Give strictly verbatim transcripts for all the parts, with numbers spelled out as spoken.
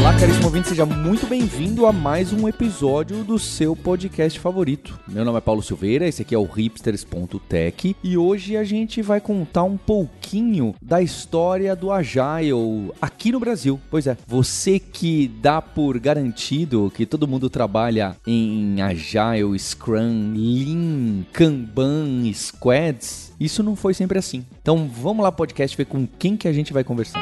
Olá, caríssimo ouvinte, seja muito bem-vindo a mais um episódio do seu podcast favorito. Meu nome é Paulo Silveira, esse aqui é o Hipsters.tech e hoje a gente vai contar um pouquinho da história do Agile aqui no Brasil. Pois é, você que dá por garantido que todo mundo trabalha em Agile, Scrum, Lean, Kanban, Squads, isso não foi sempre assim. Então vamos lá, podcast, ver com quem que a gente vai conversar.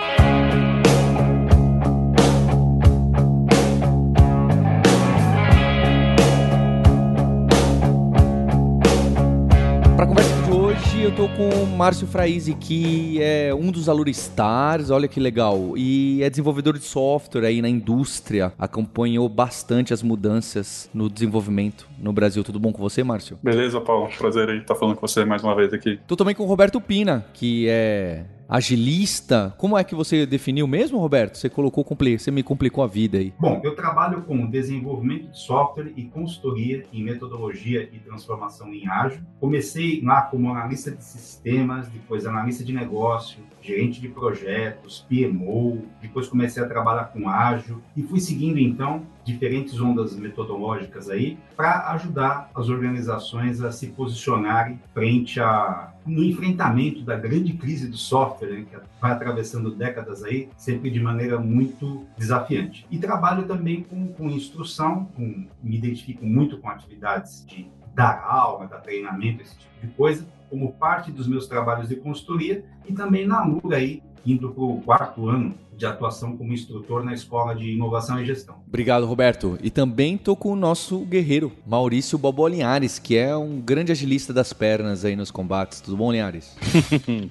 Eu tô com o Márcio Fraizi, que é um dos Alura Stars, olha que legal, e é desenvolvedor de software aí na indústria, acompanhou bastante as mudanças no desenvolvimento no Brasil. Tudo bom com você, Márcio? Beleza, Paulo, prazer aí estar falando com você mais uma vez aqui. Tô também com o Roberto Pina, que é agilista. Como é que você definiu mesmo, Roberto? Você colocou, você me complicou a vida aí. Bom, eu trabalho com desenvolvimento de software e consultoria em metodologia e transformação em ágil. Comecei lá como analista de sistemas, depois analista de negócio, gerente de projetos, P M O, depois comecei a trabalhar com ágil e fui seguindo, então, diferentes ondas metodológicas aí para ajudar as organizações a se posicionarem frente a... no enfrentamento da grande crise do software, né, que vai atravessando décadas aí, sempre de maneira muito desafiante. E trabalho também com, com instrução, com, me identifico muito com atividades de dar aula, dar treinamento, esse tipo de coisa, como parte dos meus trabalhos de consultoria e também na Alura aí, indo para o quarto ano de atuação como instrutor na Escola de Inovação e Gestão. Obrigado, Roberto. E também estou com o nosso guerreiro, Maurício Bobo Alinhares, que é um grande agilista das pernas aí nos combates. Tudo bom, Alinhares?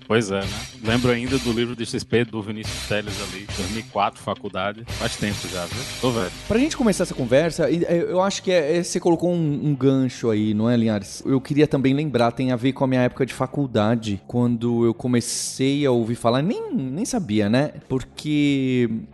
Pois é, né? Lembro ainda do livro de X P do Vinícius Teles ali, dois mil e quatro, faculdade. Faz tempo já, viu? Tô velho. Pra gente começar essa conversa, eu acho que é, é, você colocou um, um gancho aí, não é, Alinhares? Eu queria também lembrar, tem a ver com a minha época de faculdade, quando eu comecei a ouvir falar, nem, nem sabia, né? Porque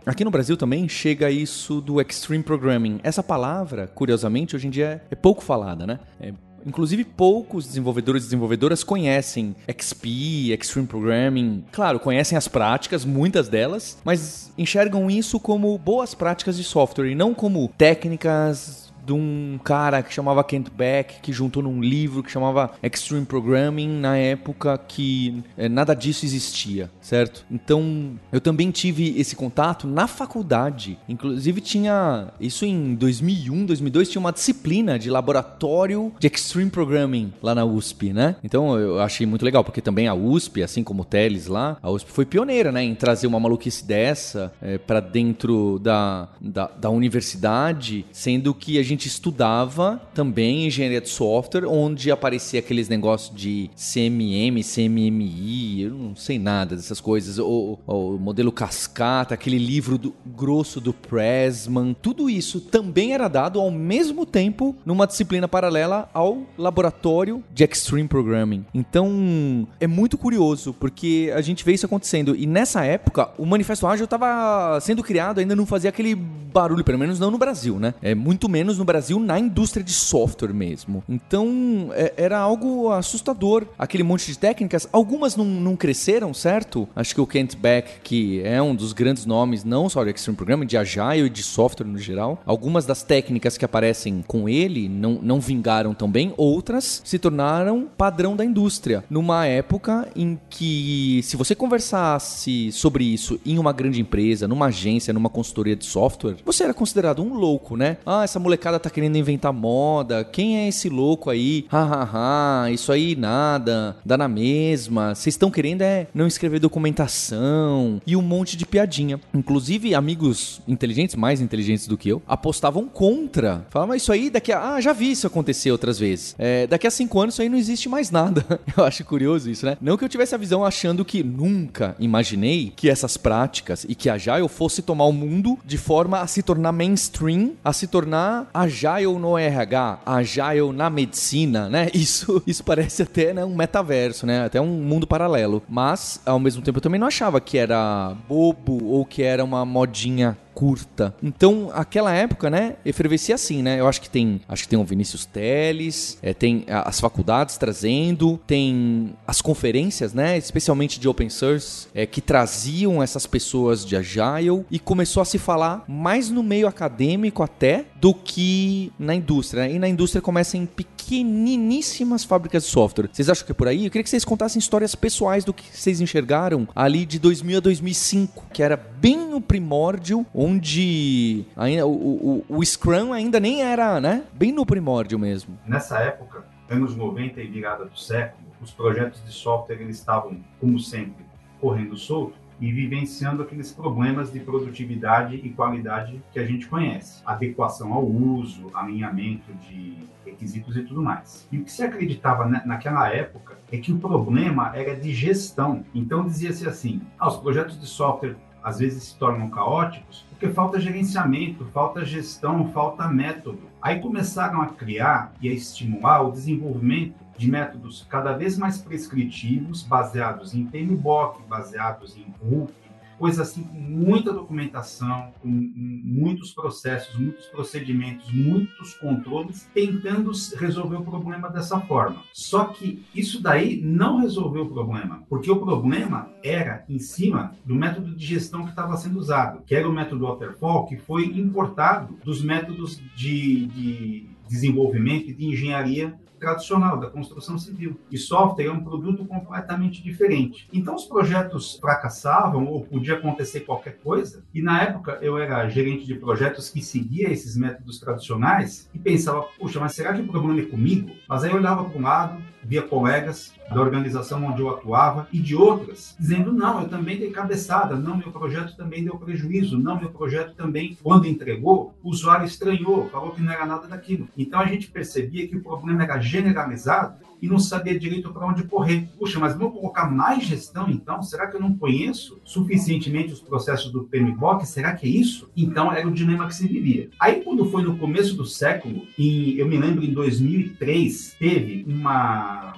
aqui no Brasil também chega isso do Extreme Programming. Essa palavra, curiosamente, hoje em dia é pouco falada, né? É... Inclusive, poucos desenvolvedores e desenvolvedoras conhecem X P, Extreme Programming. Claro, conhecem as práticas, muitas delas, mas enxergam isso como boas práticas de software e não como técnicas de um cara que chamava Kent Beck, que juntou num livro que chamava Extreme Programming na época que é, nada disso existia, certo? Então, eu também tive esse contato na faculdade. Inclusive, tinha isso em dois mil e um, dois mil e dois, tinha uma disciplina de laboratório de Extreme Programming lá na U S P, né? Então, eu achei muito legal, porque também a U S P, assim como o Teles lá, a U S P foi pioneira, né? Em trazer uma maluquice dessa é, pra dentro da, da, da universidade, sendo que a gente A gente estudava também engenharia de software, onde aparecia aqueles negócios de C M M, C M M I, eu não sei nada dessas coisas, o, o modelo cascata, aquele livro do, grosso do Pressman, tudo isso também era dado ao mesmo tempo numa disciplina paralela ao laboratório de Extreme Programming. Então é muito curioso, porque a gente vê isso acontecendo, e nessa época o Manifesto Ágil estava sendo criado, ainda não fazia aquele barulho, pelo menos não no Brasil, né? É muito menos no Brasil, na indústria de software mesmo. Então, é, era algo assustador. Aquele monte de técnicas, algumas não, não cresceram, certo? Acho que o Kent Beck, que é um dos grandes nomes, não só de Extreme Programming, de Agile e de software no geral, algumas das técnicas que aparecem com ele não, não vingaram também, outras se tornaram padrão da indústria. Numa época em que, se você conversasse sobre isso em uma grande empresa, numa agência, numa consultoria de software, você era considerado um louco, né? Ah, essa molecada tá querendo inventar moda, quem é esse louco aí? Ha, ha, ha, isso aí nada, dá na mesma, vocês estão querendo é não escrever documentação e um monte de piadinha. Inclusive, amigos inteligentes, mais inteligentes do que eu, apostavam contra. Falavam, isso aí daqui a... Ah, já vi isso acontecer outras vezes. É, daqui a cinco anos isso aí não existe mais nada. Eu acho curioso isso, né? Não que eu tivesse a visão achando que nunca imaginei que essas práticas e que a Agile fosse tomar o mundo de forma a se tornar mainstream, a se tornar Agile no R H, Agile na medicina, né? Isso, isso parece até, né, um metaverso, né? Até um mundo paralelo. Mas, ao mesmo tempo, eu também não achava que era bobo ou que era uma modinha curta. Então, aquela época, né, efervescia assim, né? Eu acho que tem, acho que tem o Vinícius Teles, é, tem as faculdades trazendo, tem as conferências, né, especialmente de open source, é, que traziam essas pessoas de Agile, e começou a se falar mais no meio acadêmico até do que na indústria, né? E na indústria começa em pequeniníssimas fábricas de software. Vocês acham que é por aí? Eu queria que vocês contassem histórias pessoais do que vocês enxergaram ali de dois mil a dois mil e cinco, que era bem o primórdio, onde ainda, o, o, o Scrum ainda nem era, né? Bem no primórdio mesmo. Nessa época, anos noventa e virada do século, os projetos de software eles estavam, como sempre, correndo solto e vivenciando aqueles problemas de produtividade e qualidade que a gente conhece. Adequação ao uso, alinhamento de requisitos e tudo mais. E o que se acreditava naquela época é que o problema era de gestão. Então dizia-se assim, ah, os projetos de software às vezes se tornam caóticos porque falta gerenciamento, falta gestão, falta método. Aí começaram a criar e a estimular o desenvolvimento de métodos cada vez mais prescritivos, baseados em P M B O K, baseados em R U P, coisas assim com muita documentação, com muitos processos, muitos procedimentos, muitos controles, tentando resolver o problema dessa forma. Só que isso daí não resolveu o problema, porque o problema era em cima do método de gestão que estava sendo usado, que era o método Waterfall, que foi importado dos métodos de, de desenvolvimento e de engenharia tradicional, da construção civil. E software é um produto completamente diferente. Então, os projetos fracassavam ou podia acontecer qualquer coisa. E, na época, eu era gerente de projetos que seguia esses métodos tradicionais e pensava, puxa, mas será que o problema é comigo? Mas aí eu olhava para um lado, via colegas da organização onde eu atuava e de outras, dizendo, não, eu também dei cabeçada, não, meu projeto também deu prejuízo, não, meu projeto também, quando entregou, o usuário estranhou, falou que não era nada daquilo. Então a gente percebia que o problema era generalizado e não sabia direito para onde correr. Puxa, mas vou colocar mais gestão, então? Será que eu não conheço suficientemente os processos do P M B O K? Será que é isso? Então, era o dilema que se vivia. Aí, quando foi no começo do século, em, eu me lembro, em dois mil e três, teve uma...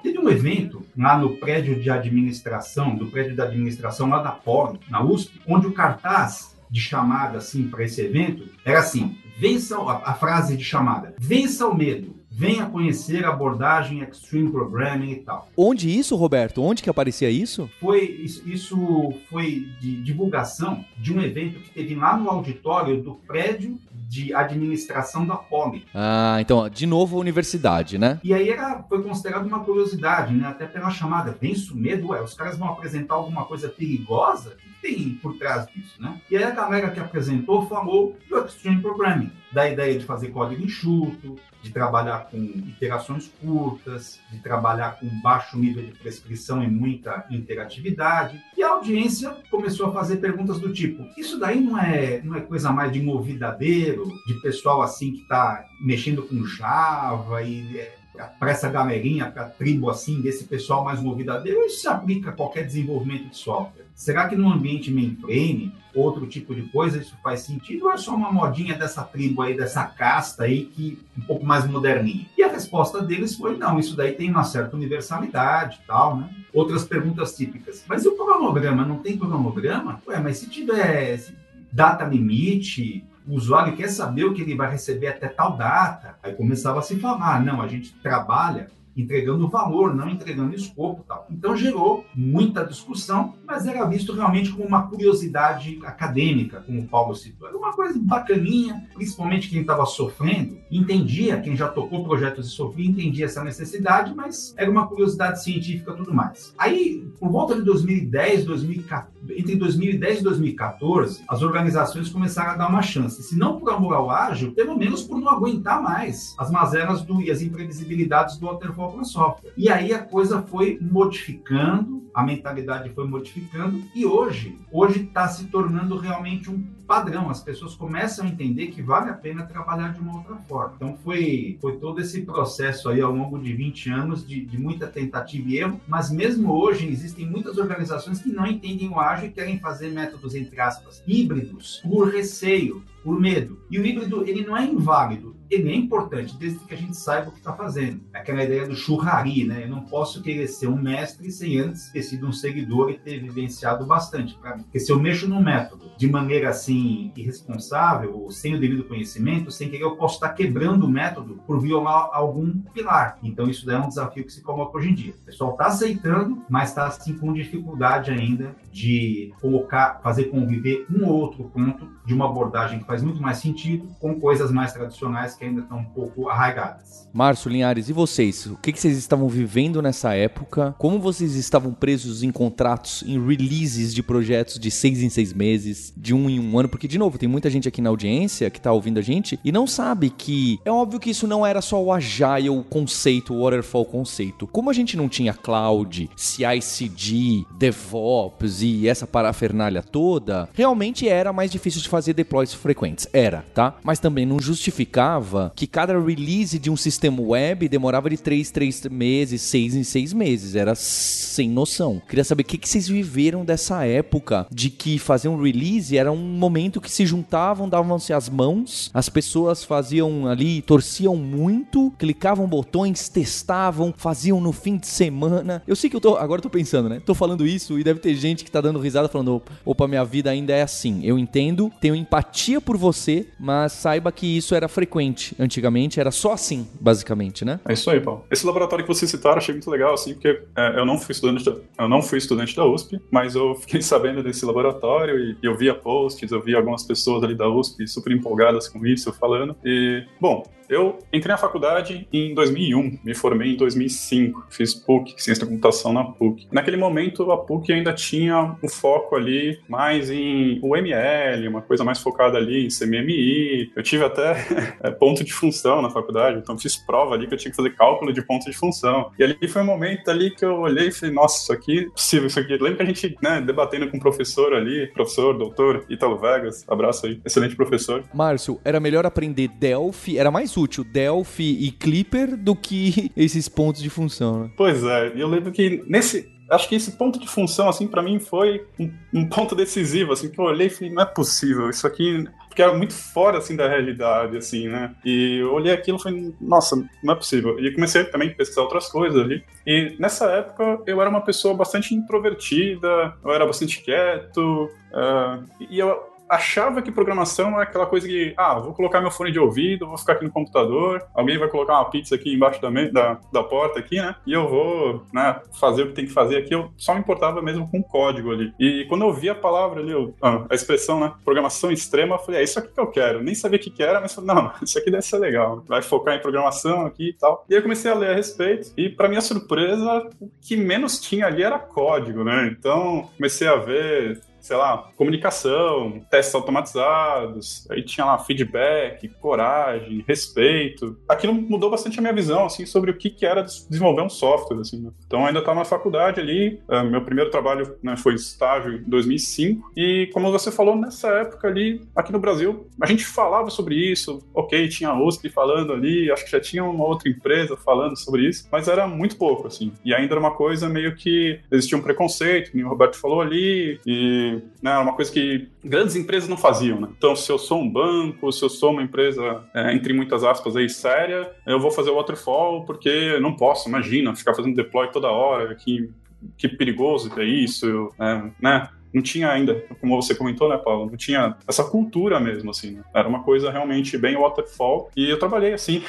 Teve um evento lá no prédio de administração, do prédio da administração lá da Poli, na U S P, onde o cartaz de chamada, assim, para esse evento, era assim, vença a, a frase de chamada, vença o medo. Venha conhecer a abordagem Extreme Programming e tal. Onde isso, Roberto? Onde que aparecia isso? Foi, isso foi de divulgação de um evento que teve lá no auditório do prédio de administração da Poli. Ah, então, de novo, universidade, né? E aí era, foi considerado uma curiosidade, né? Até pela chamada, vença o medo, ué, os caras vão apresentar alguma coisa perigosa? O que tem por trás disso, né? E aí a galera que apresentou falou do Extreme Programming, da ideia de fazer código enxuto, de trabalhar com iterações curtas, de trabalhar com baixo nível de prescrição e muita interatividade. E a audiência começou a fazer perguntas do tipo, isso daí não é, não é coisa mais de movidadeiro, de pessoal assim que está mexendo com Java e... É, para essa galerinha, para a tribo assim, desse pessoal mais movido a Deus, isso se aplica a qualquer desenvolvimento de software. Será que no ambiente mainframe, outro tipo de coisa, isso faz sentido? Ou é só uma modinha dessa tribo aí, dessa casta aí, que um pouco mais moderninha? E a resposta deles foi, não, isso daí tem uma certa universalidade e tal, né? Outras perguntas típicas. Mas e o cronograma? Não tem cronograma? Ué, mas se tiver data limite... O usuário quer saber o que ele vai receber até tal data. Aí começava a se falar, não, a gente trabalha entregando valor, não entregando escopo e tal. Então gerou muita discussão, mas era visto realmente como uma curiosidade acadêmica, como o Paulo citou. Era uma coisa bacaninha, principalmente quem estava sofrendo, entendia, quem já tocou projetos e sofria, entendia essa necessidade, mas era uma curiosidade científica e tudo mais. Aí, por volta de dois mil e dez, dois mil e quatorze, entre dois mil e dez e dois mil e catorze, as organizações começaram a dar uma chance, se não por amor ao ágil, pelo menos por não aguentar mais as mazelas do, e as imprevisibilidades do Waterfall para software. E aí a coisa foi modificando, a mentalidade foi modificando e hoje, hoje está se tornando realmente um padrão. As pessoas começam a entender que vale a pena trabalhar de uma outra forma. Então foi, foi todo esse processo aí ao longo de vinte anos de, de muita tentativa e erro, mas mesmo hoje existem muitas organizações que não entendem o ágil e querem fazer métodos, entre aspas, híbridos, por receio, por medo. E o híbrido, ele não é inválido. ele é importante, desde que a gente saiba o que está fazendo. Aquela ideia do churrari, né? Eu não posso querer ser um mestre sem antes ter sido um seguidor e ter vivenciado bastante. Pra mim. Porque se eu mexo num método de maneira assim irresponsável, ou sem o devido conhecimento, sem querer, eu posso estar quebrando o método por violar algum pilar. Então, isso daí é um desafio que se coloca hoje em dia. O pessoal está aceitando, mas está assim com dificuldade ainda de colocar, fazer conviver um ou outro ponto de uma abordagem que faz muito mais sentido com coisas mais tradicionais que ainda estão um pouco arraigadas. Márcio, Linhares, e vocês? O que vocês estavam vivendo nessa época? Como vocês estavam presos em contratos, em releases de projetos de seis em seis meses, de um em um ano? Porque, de novo, tem muita gente aqui na audiência que está ouvindo a gente e não sabe que... É óbvio que isso não era só o Agile, o conceito, o Waterfall conceito. Como a gente não tinha cloud, C I C D, DevOps e essa parafernália toda, realmente era mais difícil de fazer deploys frequentes. Era, tá? Mas também não justificava que cada release de um sistema web demorava de três, três meses, seis em seis meses. Era sem noção. Queria saber o que vocês viveram dessa época de que fazer um release era um momento que se juntavam, davam-se as mãos, as pessoas faziam ali, torciam muito, clicavam botões, testavam, faziam no fim de semana. Eu sei que eu tô, agora eu tô pensando, né? Tô falando isso e deve ter gente que tá dando risada falando, opa, minha vida ainda é assim. Eu entendo, tenho empatia por você, mas saiba que isso era frequente. Antigamente era só assim, basicamente, né? É isso aí, Paulo. Esse laboratório que vocês citaram, achei muito legal, assim, porque é, eu, não fui estudante da, eu não fui estudante da U S P, mas eu fiquei sabendo desse laboratório e, e eu via posts, eu via algumas pessoas ali da U S P super empolgadas com isso, falando. E, bom, eu entrei na faculdade em dois mil e um, me formei em dois mil e cinco, fiz P U C, Ciência da Computação na P U C. Naquele momento, a P U C ainda tinha um foco ali mais em U M L, uma coisa mais focada ali em C M M I. Eu tive até ponto de função na faculdade, então fiz prova ali que eu tinha que fazer cálculo de ponto de função. E ali foi um momento ali que eu olhei e falei, nossa, isso aqui é possível, isso aqui. Lembro que a gente, né, debatendo com o professor ali, professor, doutor, Italo Vegas, abraço aí, excelente professor. Márcio, era melhor aprender Delphi, era mais útil Delphi e Clipper do que esses pontos de função, né? Pois é, eu lembro que nesse... Acho que esse ponto de função, assim, pra mim foi um, um ponto decisivo, assim, que eu olhei e falei, não é possível, isso aqui... Porque era muito fora, assim, da realidade, assim, né? E eu olhei aquilo e falei, nossa, não é possível. E comecei também a pesquisar outras coisas ali. E nessa época eu era uma pessoa bastante introvertida, eu era bastante quieto, uh, e eu... achava que programação é aquela coisa que, ah, vou colocar meu fone de ouvido, vou ficar aqui no computador, alguém vai colocar uma pizza aqui embaixo da, me- da, da porta aqui, né? E eu vou, né, fazer o que tem que fazer aqui. Eu só me importava mesmo com o código ali. E quando eu vi a palavra ali, eu, a expressão, né, programação extrema, eu falei, é isso aqui que eu quero. Nem sabia o que que era, mas falei, não, isso aqui deve ser legal. Vai focar em programação aqui e tal. E aí eu comecei a ler a respeito e, pra minha surpresa, o que menos tinha ali era código, né? Então, comecei a ver... sei lá, comunicação, testes automatizados, aí tinha lá feedback, coragem, respeito. Aquilo mudou bastante a minha visão, assim, sobre o que que era desenvolver um software, assim, né? Então, eu ainda estava na faculdade ali, meu primeiro trabalho, né, foi estágio em dois mil e cinco, e como você falou, nessa época ali, aqui no Brasil, a gente falava sobre isso, ok, tinha a U S P falando ali, acho que já tinha uma outra empresa falando sobre isso, mas era muito pouco, assim, e ainda era uma coisa meio que existia um preconceito, como o Roberto falou ali, e era uma coisa que grandes empresas não faziam, né? Então, se eu sou um banco, se eu sou uma empresa, é, entre muitas aspas, aí, séria, eu vou fazer Waterfall porque eu não posso, imagina, ficar fazendo deploy toda hora, que, que perigoso que é isso, é, né? Não tinha ainda, como você comentou, né, Paulo? Não tinha essa cultura mesmo, assim, né? Era uma coisa realmente bem Waterfall. E eu trabalhei, assim,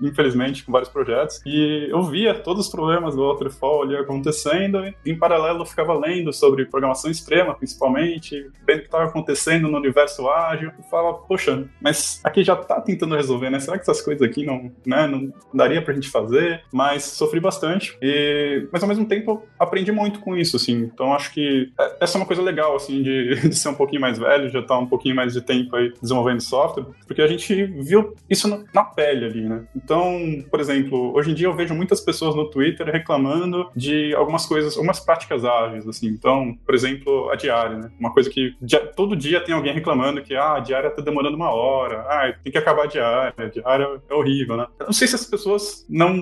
infelizmente, com vários projetos. E eu via todos os problemas do Waterfall ali acontecendo. E, em paralelo, eu ficava lendo sobre programação extrema, principalmente, vendo o que estava acontecendo no universo ágil. E falava, poxa, mas aqui já está tentando resolver, né? Será que essas coisas aqui não, né, não daria pra gente fazer? Mas sofri bastante. E, mas, ao mesmo tempo, aprendi muito com isso, assim. Então, acho que essa é uma coisa legal, assim, de, de ser um pouquinho mais velho, já estar um pouquinho mais de tempo aí desenvolvendo software, porque a gente viu isso na, na pele ali, né? Então, por exemplo, hoje em dia eu vejo muitas pessoas no Twitter reclamando de algumas coisas, algumas práticas ágeis, assim. Então, por exemplo, a diária, né? Uma coisa que dia, todo dia tem alguém reclamando que, ah, a diária tá demorando uma hora, ah, tem que acabar a diária, a diária é horrível, né? Eu não sei se as pessoas não,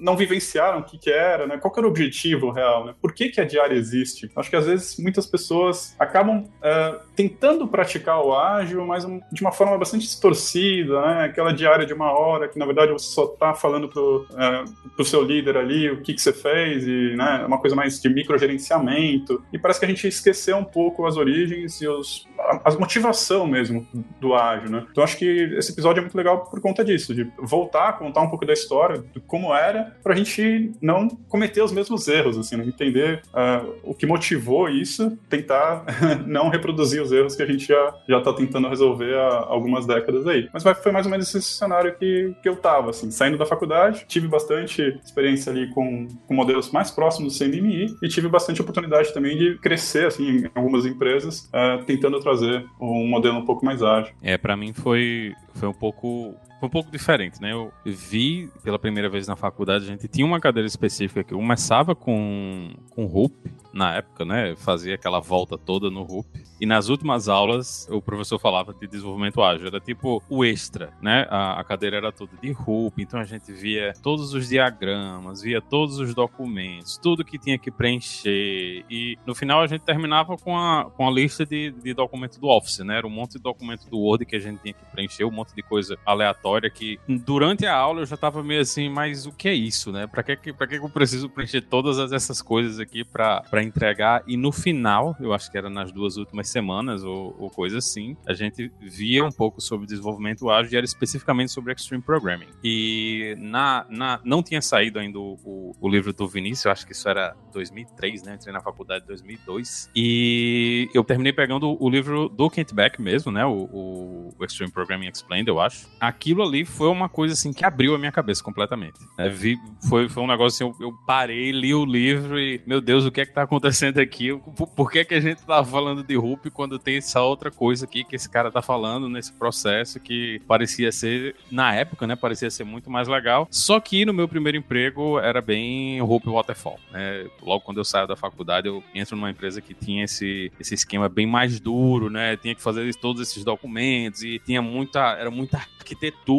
não vivenciaram o que que era, né? Qual que era o objetivo real, né? Por que que a diária existe? Acho que às vezes muitas pessoas pessoas acabam uh, tentando praticar o ágil, mas um, de uma forma bastante distorcida, né? Aquela diária de uma hora, que na verdade você só está falando pro, uh, pro seu líder ali o que, que você fez, e né, uma coisa mais de microgerenciamento. E parece que a gente esqueceu um pouco as origens e os, a, a motivação mesmo do ágil, né? Então acho que esse episódio é muito legal por conta disso, de voltar a contar um pouco da história, de como era, para a gente não cometer os mesmos erros, assim, né? Entender uh, o que motivou isso, tentar não reproduzir os erros que a gente já, já tá tentando resolver há algumas décadas aí. Mas foi mais ou menos esse cenário que, que eu tava, assim, saindo da faculdade, tive bastante experiência ali com, com modelos mais próximos do C M M I e tive bastante oportunidade também de crescer, assim, em algumas empresas, uh, tentando trazer um modelo um pouco mais ágil. É, para mim foi, foi um pouco... Foi um pouco diferente, né? Eu vi pela primeira vez na faculdade, a gente tinha uma cadeira específica que começava com, com R U P, na época, né? Fazia aquela volta toda no R U P. E nas últimas aulas, o professor falava de desenvolvimento ágil. Era tipo o extra, né? A, a cadeira era toda de R U P, então a gente via todos os diagramas, via todos os documentos, tudo que tinha que preencher. E no final a gente terminava com a, com a lista de, de documentos do Office, né? Era um monte de documento do Word que a gente tinha que preencher, um monte de coisa aleatória. Que durante a aula eu já tava meio assim, mas o que é isso, né? Pra que, pra que eu preciso preencher todas essas coisas aqui pra, pra entregar? E no final, eu acho que era nas duas últimas semanas ou, ou coisa assim, a gente via um pouco sobre desenvolvimento ágil e era especificamente sobre Extreme Programming. E na, na, não tinha saído ainda o, o, o livro do Vinícius, eu acho que isso era dois mil e três, né? Eu entrei na faculdade em dois mil e dois e eu terminei pegando o livro do Kent Beck mesmo, né? O, o Extreme Programming Explained, eu acho. Aquilo ali foi uma coisa assim que abriu a minha cabeça completamente. É, vi, foi, foi um negócio assim, eu, eu parei, li o livro e, meu Deus, o que é que tá acontecendo aqui? Por, por que é que a gente tá falando de R U P quando tem essa outra coisa aqui que esse cara tá falando nesse processo que parecia ser, na época, né, parecia ser muito mais legal. Só que no meu primeiro emprego era bem R U P Waterfall, né? Logo quando eu saio da faculdade, eu entro numa empresa que tinha esse, esse esquema bem mais duro, né? Tinha que fazer todos esses documentos e tinha muita, era muita arquitetura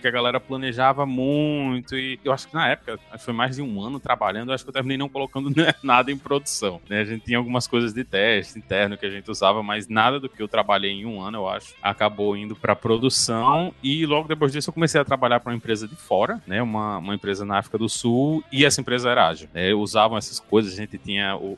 que a galera planejava muito, e eu acho que na época, foi mais de um ano trabalhando, eu acho que eu terminei não colocando nada em produção, né? A gente tinha algumas coisas de teste interno que a gente usava, mas nada do que eu trabalhei em um ano, eu acho, acabou indo pra produção, e logo depois disso eu comecei a trabalhar pra uma empresa de fora, né? Uma, uma empresa na África do Sul, e essa empresa era ágil, né? Usavam essas coisas, a gente tinha o,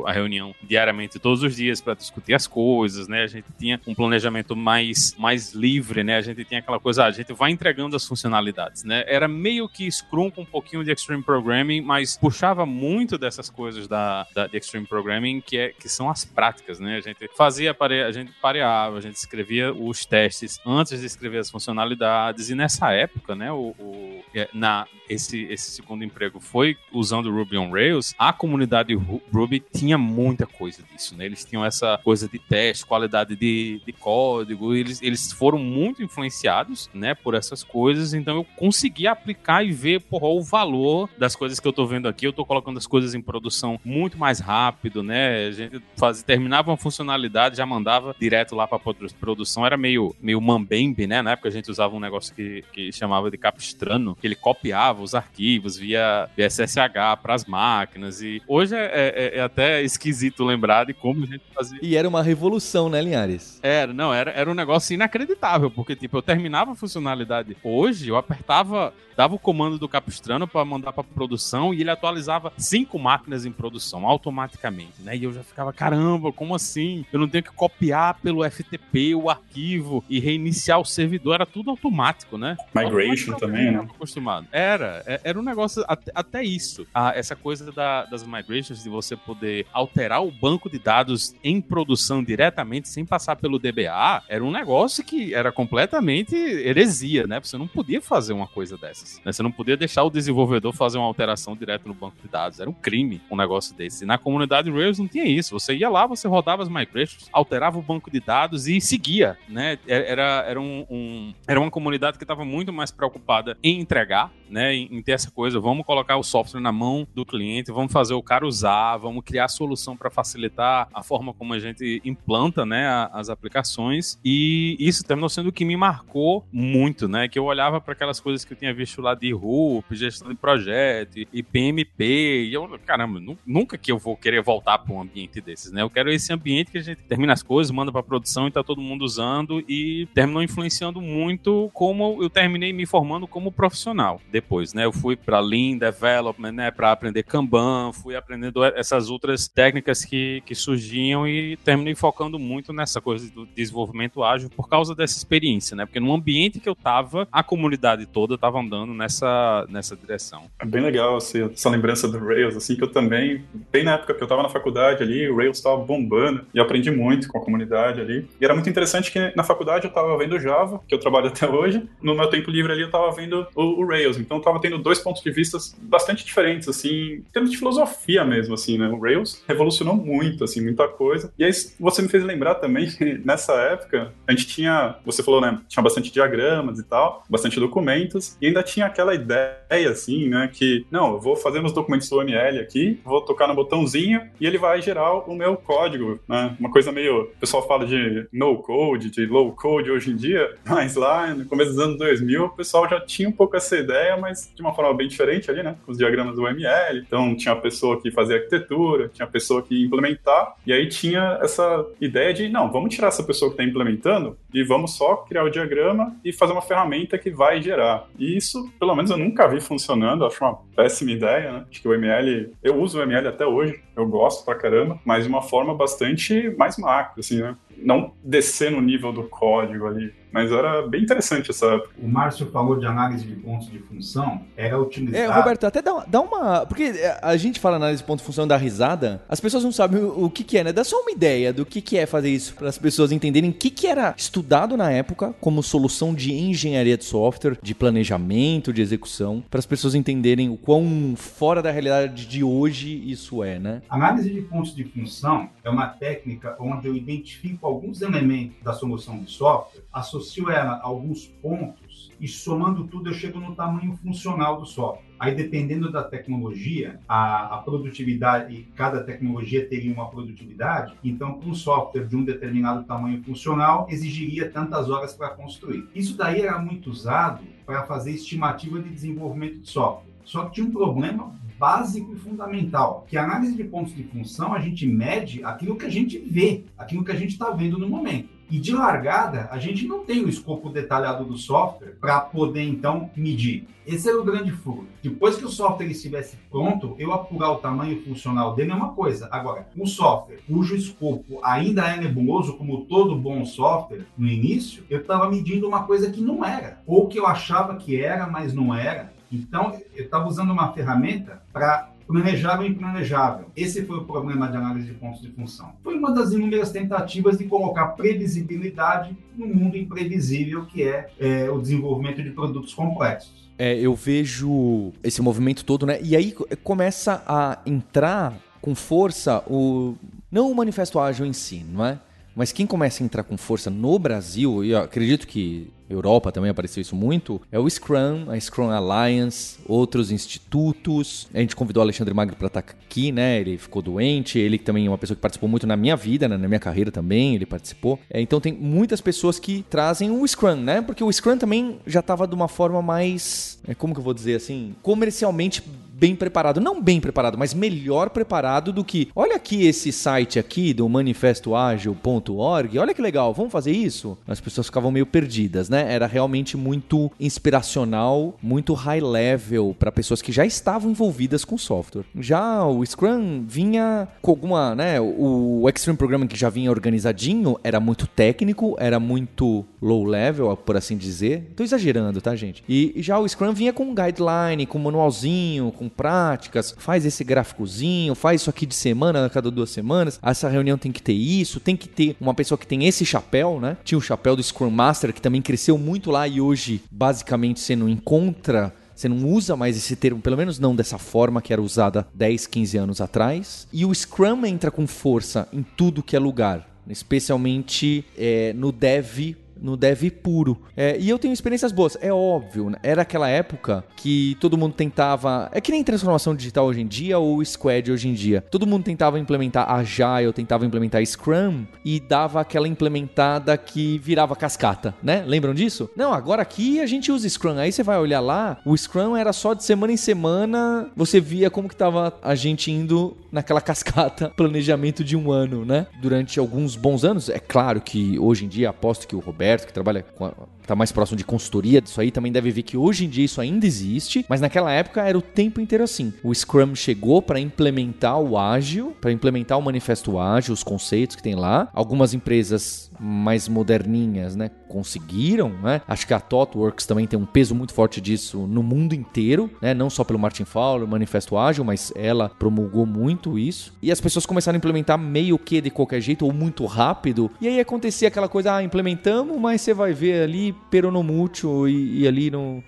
o, a reunião diariamente, todos os dias, pra discutir as coisas, né? A gente tinha um planejamento mais, mais livre, né? A gente tinha aquela coisa, a gente vai entregando as funcionalidades, né? Era meio que Scrum com um pouquinho de Extreme Programming, mas puxava muito dessas coisas da, da de Extreme Programming, que, é, que são as práticas, né? A gente fazia, pare, a gente pareava, a gente escrevia os testes antes de escrever as funcionalidades, e nessa época, né, o, o, na, esse, esse segundo emprego foi usando Ruby on Rails, a comunidade Ruby tinha muita coisa disso, né? Eles tinham essa coisa de teste, qualidade de, de código, eles, eles foram muito influenciados, né, por essas coisas, então eu consegui aplicar e ver, porra, o valor das coisas que eu tô vendo aqui, eu tô colocando as coisas em produção muito mais rápido, né, a gente faz, terminava uma funcionalidade, já mandava direto lá pra produção, era meio, meio mambembe, né, na época a gente usava um negócio que, que chamava de Capistrano, que ele copiava os arquivos via, via S S H pras máquinas, e hoje é, é, é até esquisito lembrar de como a gente fazia. E era uma revolução, né, Linhares? Era, não, era, era um negócio inacreditável, porque, tipo, eu terminava a funcionalidade. Hoje, eu apertava, dava o comando do Capistrano para mandar para produção e ele atualizava cinco máquinas em produção automaticamente, né? E eu já ficava, caramba, como assim? Eu não tenho que copiar pelo F T P o arquivo e reiniciar o servidor, era tudo automático, né? Migration automático também, né? Acostumado. Era, era um negócio até, até isso. Ah, essa coisa da, das migrations, de você poder alterar o banco de dados em produção diretamente sem passar pelo D B A, era um negócio que era completamente heresia, né? Você não podia fazer uma coisa dessas, né? Você não podia deixar o desenvolvedor fazer uma alteração direto no banco de dados. Era um crime um negócio desse. E na comunidade Rails não tinha isso. Você ia lá, você rodava as migrations, alterava o banco de dados e seguia, né? Era, era, um, um, era uma comunidade que estava muito mais preocupada em entregar entregar, né, em ter essa coisa, vamos colocar o software na mão do cliente, vamos fazer o cara usar, vamos criar a solução para facilitar a forma como a gente implanta, né, a, as aplicações. E isso terminou sendo o que me marcou muito, né, que eu olhava para aquelas coisas que eu tinha visto lá de R U P, gestão de projeto e P M P, e eu, caramba, nu, nunca que eu vou querer voltar para um ambiente desses, né, eu quero esse ambiente que a gente termina as coisas, manda para produção e tá todo mundo usando, e terminou influenciando muito como eu terminei me formando como profissional. Depois, né? Eu fui para Lean Development, né? Para aprender Kanban, fui aprendendo essas outras técnicas que, que surgiam e terminei focando muito nessa coisa do desenvolvimento ágil por causa dessa experiência, né? Porque no ambiente que eu tava, a comunidade toda estava andando nessa, nessa direção. É bem legal assim, essa lembrança do Rails, assim, que eu também, bem na época que eu tava na faculdade ali, o Rails tava bombando e eu aprendi muito com a comunidade ali. E era muito interessante que na faculdade eu tava vendo Java, que eu trabalho até hoje, no meu tempo livre ali eu tava vendo o, o Rails. Então eu tava tendo dois pontos de vista bastante diferentes, assim, em termos de filosofia mesmo, assim, né? O Rails revolucionou muito, assim, muita coisa. E aí você me fez lembrar também que nessa época a gente tinha, você falou, né? Tinha bastante diagramas e tal, bastante documentos, e ainda tinha aquela ideia, assim, né? Que, não, eu vou fazer meus documentos do U M L aqui, vou tocar no botãozinho e ele vai gerar o meu código, né? Uma coisa meio, o pessoal fala de no-code, de low-code hoje em dia, mas lá no começo dos anos dois mil o pessoal já tinha um pouco essa ideia, mas de uma forma bem diferente ali, né? Com os diagramas do U M L. Então, tinha a pessoa que fazia arquitetura, tinha a pessoa que ia implementar, e aí tinha essa ideia de, não, vamos tirar essa pessoa que está implementando e vamos só criar o diagrama e fazer uma ferramenta que vai gerar. E isso, pelo menos, eu nunca vi funcionando. Acho uma péssima ideia, né? Acho que o U M L... Eu uso o U M L até hoje, eu gosto pra caramba, mas de uma forma bastante mais macro, assim, né? Não descer no nível do código ali. Mas era bem interessante essa época. O Márcio falou de análise de pontos de função, era utilizado... É, Roberto, até dá, dá uma... Porque a gente fala análise de pontos de função da risada, as pessoas não sabem o, o que que é, né? Dá só uma ideia do que que é fazer isso, para as pessoas entenderem o que que era estudado na época como solução de engenharia de software, de planejamento, de execução, para as pessoas entenderem o quão fora da realidade de hoje isso é, né? Análise de pontos de função é uma técnica onde eu identifico alguns elementos da solução de software, associo ela a alguns pontos e, somando tudo, eu chego no tamanho funcional do software. Aí, dependendo da tecnologia, a, a produtividade, e cada tecnologia teria uma produtividade, então, um software de um determinado tamanho funcional exigiria tantas horas para construir. Isso daí era muito usado para fazer estimativa de desenvolvimento de software. Só que tinha um problema básico e fundamental, que a análise de pontos de função, a gente mede aquilo que a gente vê, aquilo que a gente está vendo no momento. E de largada, a gente não tem o escopo detalhado do software para poder, então, medir. Esse era o grande furo. Depois que o software estivesse pronto, eu apurar o tamanho funcional dele é uma coisa. Agora, um software cujo escopo ainda é nebuloso, como todo bom software, no início, eu estava medindo uma coisa que não era, ou que eu achava que era, mas não era. Então, eu estava usando uma ferramenta para... planejável e implanejável. Esse foi o problema de análise de pontos de função. Foi uma das inúmeras tentativas de colocar previsibilidade no mundo imprevisível que é, é o desenvolvimento de produtos complexos. É, eu vejo esse movimento todo, né? E aí começa a entrar com força o... não o Manifesto Ágil em si, não é? Mas quem começa a entrar com força no Brasil, e eu acredito que Europa também apareceu isso muito, é o Scrum, a Scrum Alliance, outros institutos. A gente convidou o Alexandre Magri para estar aqui, né? Ele ficou doente, ele também é uma pessoa que participou muito na minha vida, né? Na minha carreira também, ele participou. É, então tem muitas pessoas que trazem o Scrum, né? Porque o Scrum também já estava de uma forma mais, como que eu vou dizer assim, comercialmente bem preparado, não bem preparado, mas melhor preparado do que, olha aqui esse site aqui do manifesto ágil ponto org, olha que legal, vamos fazer isso? As pessoas ficavam meio perdidas, né? Era realmente muito inspiracional, muito high level para pessoas que já estavam envolvidas com software. Já o Scrum vinha com alguma, né? O Extreme Programming que já vinha organizadinho era muito técnico, era muito low level, por assim dizer. Tô exagerando, tá, gente? E já o Scrum vinha com um guideline, com um manualzinho, com práticas, faz esse gráficozinho, faz isso aqui de semana, a cada duas semanas, essa reunião tem que ter isso, tem que ter uma pessoa que tem esse chapéu, né? Tinha o chapéu do Scrum Master, que também cresceu muito lá e hoje, basicamente, você não encontra... Você não usa mais esse termo, pelo menos não dessa forma que era usada dez, quinze anos atrás. E o Scrum entra com força em tudo que é lugar, especialmente é, no Dev no dev puro. É, e eu tenho experiências boas, é óbvio. Né? Era aquela época que todo mundo tentava... É que nem transformação digital hoje em dia ou Squad hoje em dia. Todo mundo tentava implementar Agile, tentava implementar Scrum e dava aquela implementada que virava cascata, né? Lembram disso? Não, agora aqui a gente usa Scrum. Aí você vai olhar lá, o Scrum era só de semana em semana, você via como que tava a gente indo naquela cascata, planejamento de um ano, né? Durante alguns bons anos. É claro que hoje em dia, aposto que o Roberto, que trabalha com a, tá mais próximo de consultoria disso aí, também deve ver que hoje em dia isso ainda existe, mas naquela época era o tempo inteiro assim. O Scrum chegou para implementar o ágil, para implementar o Manifesto Ágil, os conceitos que tem lá. Algumas empresas mais moderninhas, né, conseguiram, né? Acho que a ThoughtWorks também tem um peso muito forte disso no mundo inteiro, né? Não só pelo Martin Fowler, o Manifesto Ágil, mas ela promulgou muito isso. E as pessoas começaram a implementar meio que de qualquer jeito ou muito rápido. E aí acontecia aquela coisa, ah, implementamos, mas você vai ver ali peronomútil e, e ali não...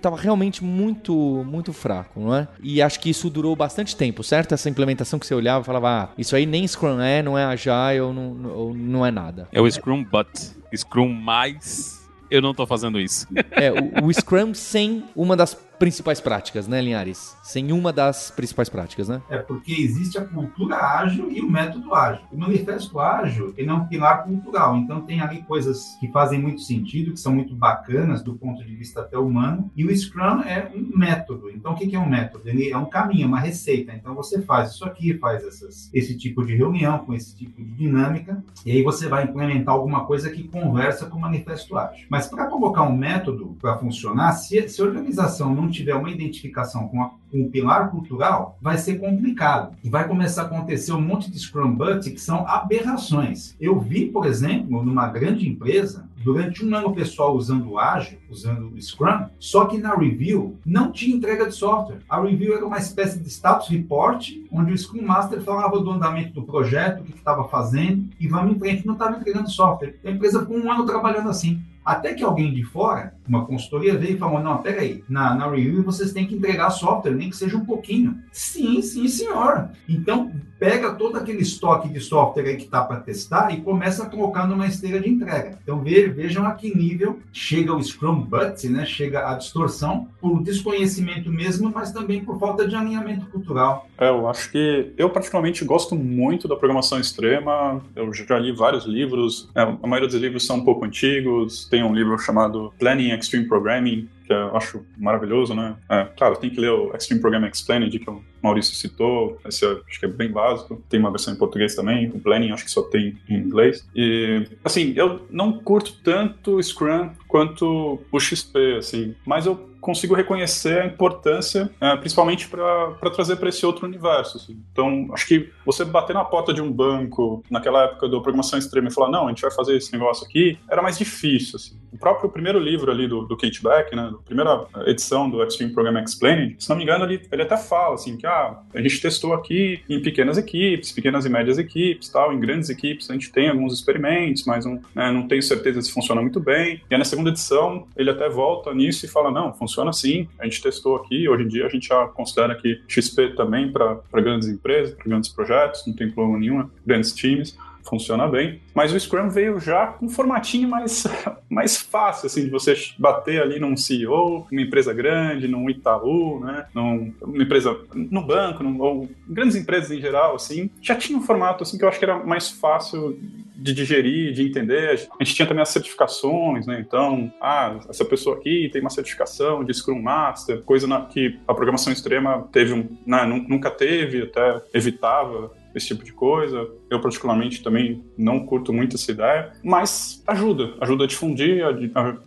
Tava realmente muito, muito fraco, não é? E acho que isso durou bastante tempo, certo? Essa implementação que você olhava e falava, ah, isso aí nem Scrum é, não é Agile, ou não, não, não é nada. É o Scrum But... Scrum mais, eu não tô fazendo isso. É, o, o Scrum sem uma das principais práticas, né, Linhares? Sem uma das principais práticas, né? É, porque existe a cultura ágil e o método ágil. O manifesto ágil, ele é um pilar cultural, então tem ali coisas que fazem muito sentido, que são muito bacanas do ponto de vista até humano, e o Scrum é um método. Então, o que é um método? Ele é um caminho, uma receita. Então, você faz isso aqui, faz essas, esse tipo de reunião, com esse tipo de dinâmica, e aí você vai implementar alguma coisa que conversa com o manifesto ágil. Mas para colocar um método para funcionar, se, se a organização não tiver uma identificação com, a, com o pilar cultural, vai ser complicado. E vai começar a acontecer um monte de Scrum Butts que são aberrações. Eu vi, por exemplo, numa grande empresa, durante um ano o pessoal usando o Ágil, usando o Scrum, só que na review não tinha entrega de software. A review era uma espécie de status report, onde o Scrum Master falava do andamento do projeto, o que estava fazendo, e vamos em frente, não estava entregando software. A empresa ficou um ano trabalhando assim. Até que alguém de fora, uma consultoria, veio e falou, não, peraí, na, na review vocês têm que entregar software, nem que seja um pouquinho. Sim, sim, senhor. Então, pega todo aquele estoque de software aí que está para testar e começa a colocar numa esteira de entrega. Então, vejam a que nível chega o Scrum But, né? Chega a distorção por desconhecimento mesmo, mas também por falta de alinhamento cultural. É, eu acho que eu particularmente gosto muito da programação extrema. Eu já li vários livros, é, a maioria dos livros são um pouco antigos. Tem um livro chamado Planning Extreme Programming, que eu acho maravilhoso, né? É, claro, tem que ler o Extreme Programming Explained, que o Maurício citou. Esse eu acho que é bem básico. Tem uma versão em português também. O Planning acho que só tem em inglês. E, assim, eu não curto tanto Scrum quanto o X P, assim. Mas eu consigo reconhecer a importância, é, principalmente para trazer para esse outro universo. Assim. Então, acho que você bater na porta de um banco, naquela época da programação extrema, e falar, não, a gente vai fazer esse negócio aqui, era mais difícil. Assim. O próprio primeiro livro ali do, do Kent Beck, né, a primeira edição do Extreme Programming Explained, se não me engano, ele, ele até fala assim, que ah, a gente testou aqui em pequenas equipes, pequenas e médias equipes, tal, em grandes equipes a gente tem alguns experimentos, mas não, né, não tenho certeza se funciona muito bem. E aí, na segunda edição, ele até volta nisso e fala, não, funciona Funciona assim, a gente testou aqui, hoje em dia a gente já considera que X P também para grandes empresas, para grandes projetos, não tem problema nenhum, grandes times, funciona bem. Mas o Scrum veio já com um formatinho mais, mais fácil, assim, de você bater ali num C E O, numa empresa grande, num Itaú, né, num, numa empresa no banco, num, ou grandes empresas em geral, assim, já tinha um formato assim que eu acho que era mais fácil de digerir, de entender. A gente tinha também as certificações, né, então, ah, essa pessoa aqui tem uma certificação de Scrum Master, coisa na, que a programação extrema teve um, né, nunca teve, até evitava esse tipo de coisa. Eu particularmente também não curto muito essa ideia, mas ajuda, ajuda a difundir,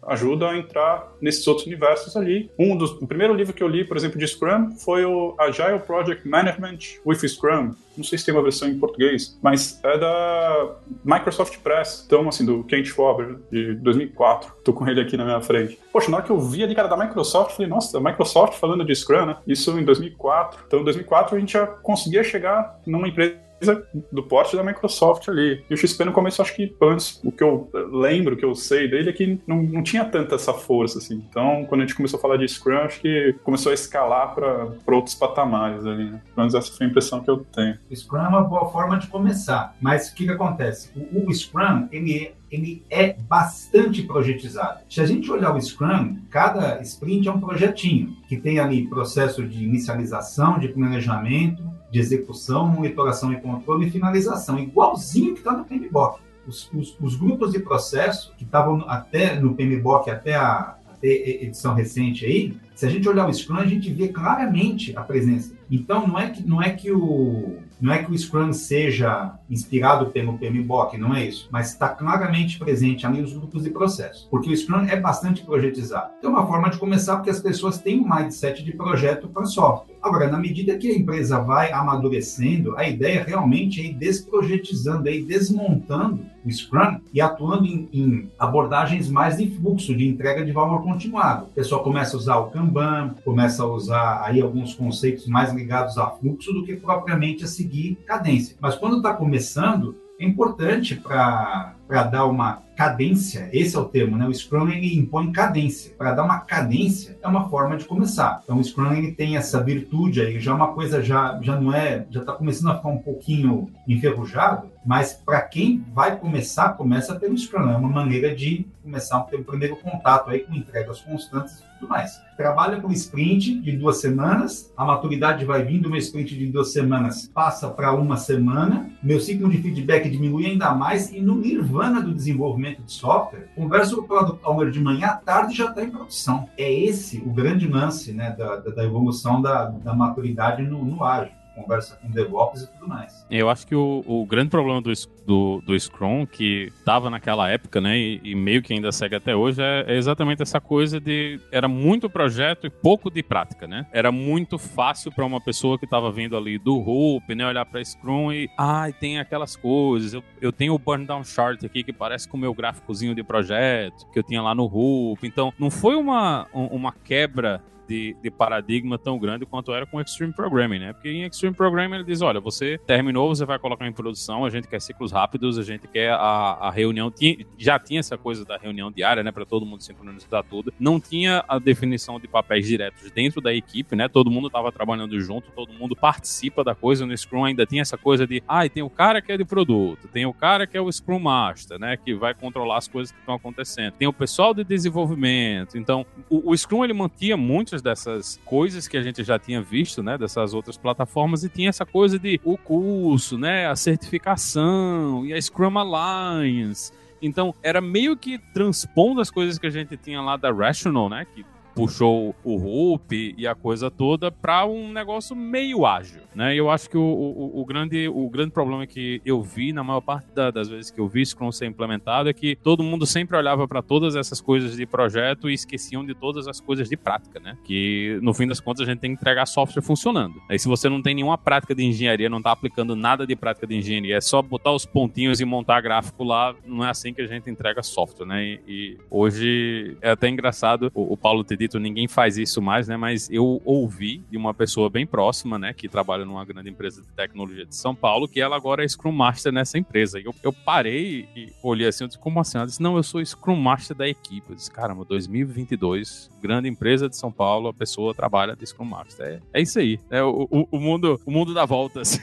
ajuda a entrar nesses outros universos ali. Um dos, o primeiro livro que eu li, por exemplo, de Scrum foi o Agile Project Management with Scrum, não sei se tem uma versão em português, mas é da Microsoft Press, então assim, do Kent Beck, de dois mil e quatro, tô com ele aqui na minha frente. Poxa, na hora que eu vi ali, cara, da Microsoft, falei, nossa, a Microsoft falando de Scrum, né? Isso em dois mil e quatro, então em dois mil e quatro a gente já conseguia chegar numa empresa empresa do porte da Microsoft ali. E o X P no começo, acho que, pelo menos, o que eu lembro, o que eu sei dele é que não, não tinha tanta essa força, assim. Então, quando a gente começou a falar de Scrum, acho que começou a escalar para outros patamares ali, né? Pelo menos essa foi a impressão que eu tenho. O Scrum é uma boa forma de começar, mas o que que acontece? O, o Scrum, ele é ele é bastante projetizado. Se a gente olhar o Scrum, cada sprint é um projetinho, que tem ali processo de inicialização, de planejamento, de execução, monitoração e controle e finalização, igualzinho que está no P M B O K. Os, os, os grupos de processo que estavam até no P M B O K, até a até edição recente aí, se a gente olhar o Scrum, a gente vê claramente a presença. Então, não é que, não é que o... Não é que o Scrum seja inspirado pelo P M B O K, não é isso, mas está claramente presente ali nos grupos de processo, porque o Scrum é bastante projetizado. Então, é uma forma de começar, porque as pessoas têm um mindset de projeto para software. Agora, na medida que a empresa vai amadurecendo, a ideia realmente é ir desprojetizando, é ir desmontando o Scrum e atuando em, em abordagens mais de fluxo, de entrega de valor continuado. O pessoal começa a usar o Kanban, começa a usar aí alguns conceitos mais ligados a fluxo do que propriamente a seguir cadência. Mas quando está começando, é importante para dar uma cadência, esse é o termo, né? O Scrum, ele impõe cadência. Para dar uma cadência, é uma forma de começar. Então, o Scrum, ele tem essa virtude aí, já é uma coisa, já, já não é, já está começando a ficar um pouquinho enferrujado, mas para quem vai começar, começa pelo Scrum. É uma maneira de começar a ter o primeiro contato aí com entregas constantes e tudo mais. Trabalha com sprint de duas semanas, a maturidade vai vindo, meu sprint de duas semanas passa para uma semana, meu ciclo de feedback diminui ainda mais e no nirvana do desenvolvimento de software, conversa com o Product Owner de manhã à tarde já está em produção. É esse o grande lance, né, da, da evolução da, da maturidade no, no ágil. Conversa com DevOps e tudo mais. Eu acho que o, o grande problema do, do, do Scrum, que estava naquela época, né, e, e meio que ainda segue até hoje, é, é exatamente essa coisa de... Era muito projeto e pouco de prática, né? Era muito fácil para uma pessoa que estava vindo ali do R U P, né, olhar para Scrum e... Ai, ah, tem aquelas coisas. Eu, eu tenho o Burn Down Chart aqui, que parece com o meu gráficozinho de projeto, que eu tinha lá no R U P. Então, não foi uma, uma quebra... De, de paradigma tão grande quanto era com Extreme Programming, né? Porque em Extreme Programming ele diz, olha, você terminou, você vai colocar em produção, a gente quer ciclos rápidos, a gente quer a, a reunião, tinha, já tinha essa coisa da reunião diária, né? Para todo mundo sincronizar tudo. Não tinha a definição de papéis diretos dentro da equipe, né? Todo mundo estava trabalhando junto, todo mundo participa da coisa. No Scrum ainda tinha essa coisa de, ah, e tem o cara que é de produto, tem o cara que é o Scrum Master, né? Que vai controlar as coisas que estão acontecendo. Tem o pessoal de desenvolvimento. Então, o, o Scrum ele mantinha muito dessas coisas que a gente já tinha visto, né, dessas outras plataformas, e tinha essa coisa de o curso, né, a certificação e a Scrum Alliance. Então, era meio que transpondo as coisas que a gente tinha lá da Rational, né, que puxou o R U P e a coisa toda para um negócio meio ágil, né? Eu acho que o, o, o, grande, o grande problema que eu vi, na maior parte da, das vezes que eu vi Scrum ser implementado, é que todo mundo sempre olhava para todas essas coisas de projeto e esqueciam de todas as coisas de prática, né? Que, no fim das contas, a gente tem que entregar software funcionando. Aí, se você não tem nenhuma prática de engenharia, não tá aplicando nada de prática de engenharia, é só botar os pontinhos e montar gráfico lá, não é assim que a gente entrega software, né? E, e hoje é até engraçado, o, o Paulo te ninguém faz isso mais, né? Mas eu ouvi de uma pessoa bem próxima, né? Que trabalha numa grande empresa de tecnologia de São Paulo, que ela agora é Scrum Master nessa empresa. E eu, eu parei e olhei assim, eu disse, como assim? Ela disse, não, eu sou Scrum Master da equipe. Eu disse, caramba, dois mil e vinte e dois, grande empresa de São Paulo, a pessoa trabalha de Scrum Master. É, é isso aí, é o, o, o, mundo, o mundo dá voltas.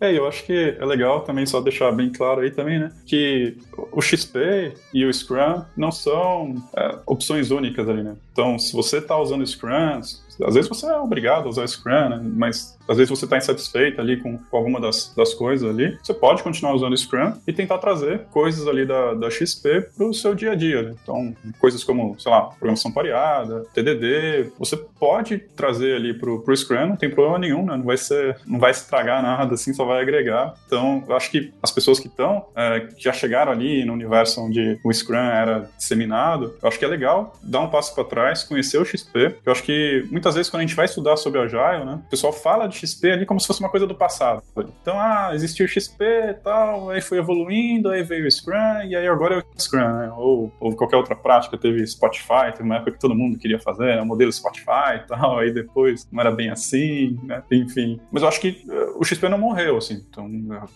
É, eu acho que é legal também só deixar bem claro aí também, né? Que o X P e o Scrum não são é, opções únicas ali, né? Então, se você tá usando Scrum, às vezes você é obrigado a usar Scrum, né? Mas às vezes você está insatisfeito ali com, com alguma das, das coisas ali, você pode continuar usando Scrum e tentar trazer coisas ali da, da X P para o seu dia a dia, né? Então, coisas como, sei lá, programação pareada, T D D, você pode trazer ali para o Scrum, não tem problema nenhum, né? Não vai ser, não vai estragar nada, assim, só vai agregar. Então, eu acho que as pessoas que estão, é, que já chegaram ali no universo onde o Scrum era disseminado, eu acho que é legal dar um passo para trás, conhecer o X P, eu acho que muitas vezes quando a gente vai estudar sobre Agile, né, o pessoal fala de X P ali como se fosse uma coisa do passado. Então, ah, existiu o X P e tal, aí foi evoluindo, aí veio o Scrum, e aí agora é o Scrum, né? Ou, ou qualquer outra prática, teve Spotify, teve uma época que todo mundo queria fazer, né? O modelo Spotify e tal, aí depois não era bem assim, né? Enfim. Mas eu acho que uh, o X P não morreu, assim, então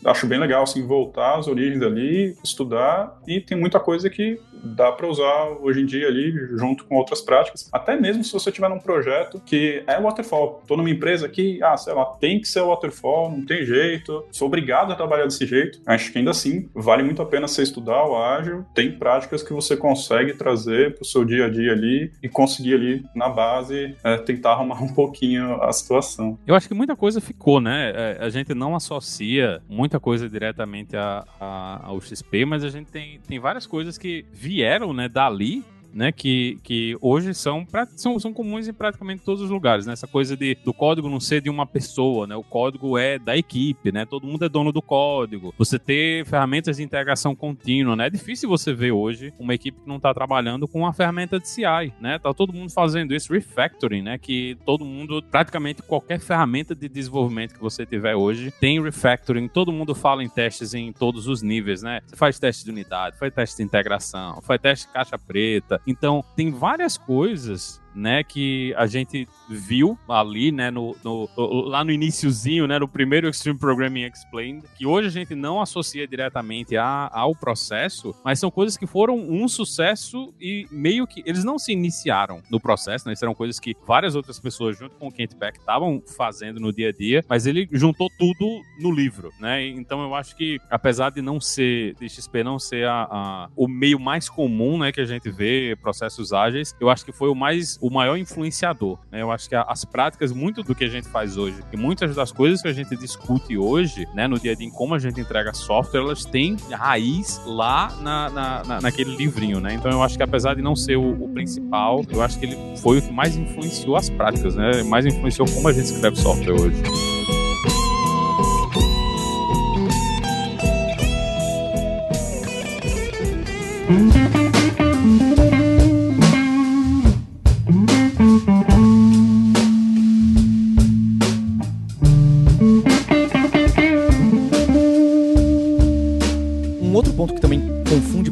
acho bem legal, assim, voltar às origens ali, estudar, e tem muita coisa que dá para usar hoje em dia ali, junto com outras práticas, até mesmo se você tiver num projeto que é waterfall. Tô numa empresa que, ah, sei lá, tem que ser waterfall, não tem jeito, sou obrigado a trabalhar desse jeito. Acho que ainda assim, vale muito a pena você estudar o ágil, tem práticas que você consegue trazer pro seu dia a dia ali e conseguir ali, na base, é, tentar arrumar um pouquinho a situação. Eu acho que muita coisa ficou, né? A gente não associa muita coisa diretamente a, a, ao X P, mas a gente tem, tem várias coisas que vieram, né, dali, né, que, que hoje são, são, são comuns em praticamente todos os lugares, né? Essa coisa de, do código não ser de uma pessoa, né? O código é da equipe, né? Todo mundo é dono do código. Você ter ferramentas de integração contínua, né? É difícil você ver hoje uma equipe que não está trabalhando com uma ferramenta de C I, né? Tá todo mundo fazendo isso, refactoring, né? Que todo mundo, praticamente qualquer ferramenta de desenvolvimento que você tiver hoje, tem refactoring. Todo mundo fala em testes em todos os níveis, né? Você faz teste de unidade, faz teste de integração, faz teste de caixa preta. Então, tem várias coisas, né, que a gente viu ali, né, no, no, lá no iniciozinho, né, no primeiro Extreme Programming Explained, que hoje a gente não associa diretamente a, ao processo, mas são coisas que foram um sucesso e meio que eles não se iniciaram no processo, né, eram coisas que várias outras pessoas junto com o Kent Beck estavam fazendo no dia a dia, mas ele juntou tudo no livro, né, então eu acho que apesar de não ser, de X P não ser a, a, o meio mais comum, né, que a gente vê processos ágeis, eu acho que foi o mais o maior influenciador, né? Eu acho que as práticas, muito do que a gente faz hoje e muitas das coisas que a gente discute hoje, né, no dia a dia, em como a gente entrega software, elas têm raiz lá na, na, na, naquele livrinho, né? Então eu acho que apesar de não ser o, o principal, eu acho que ele foi o que mais influenciou as práticas, né? Mais influenciou como a gente escreve software hoje.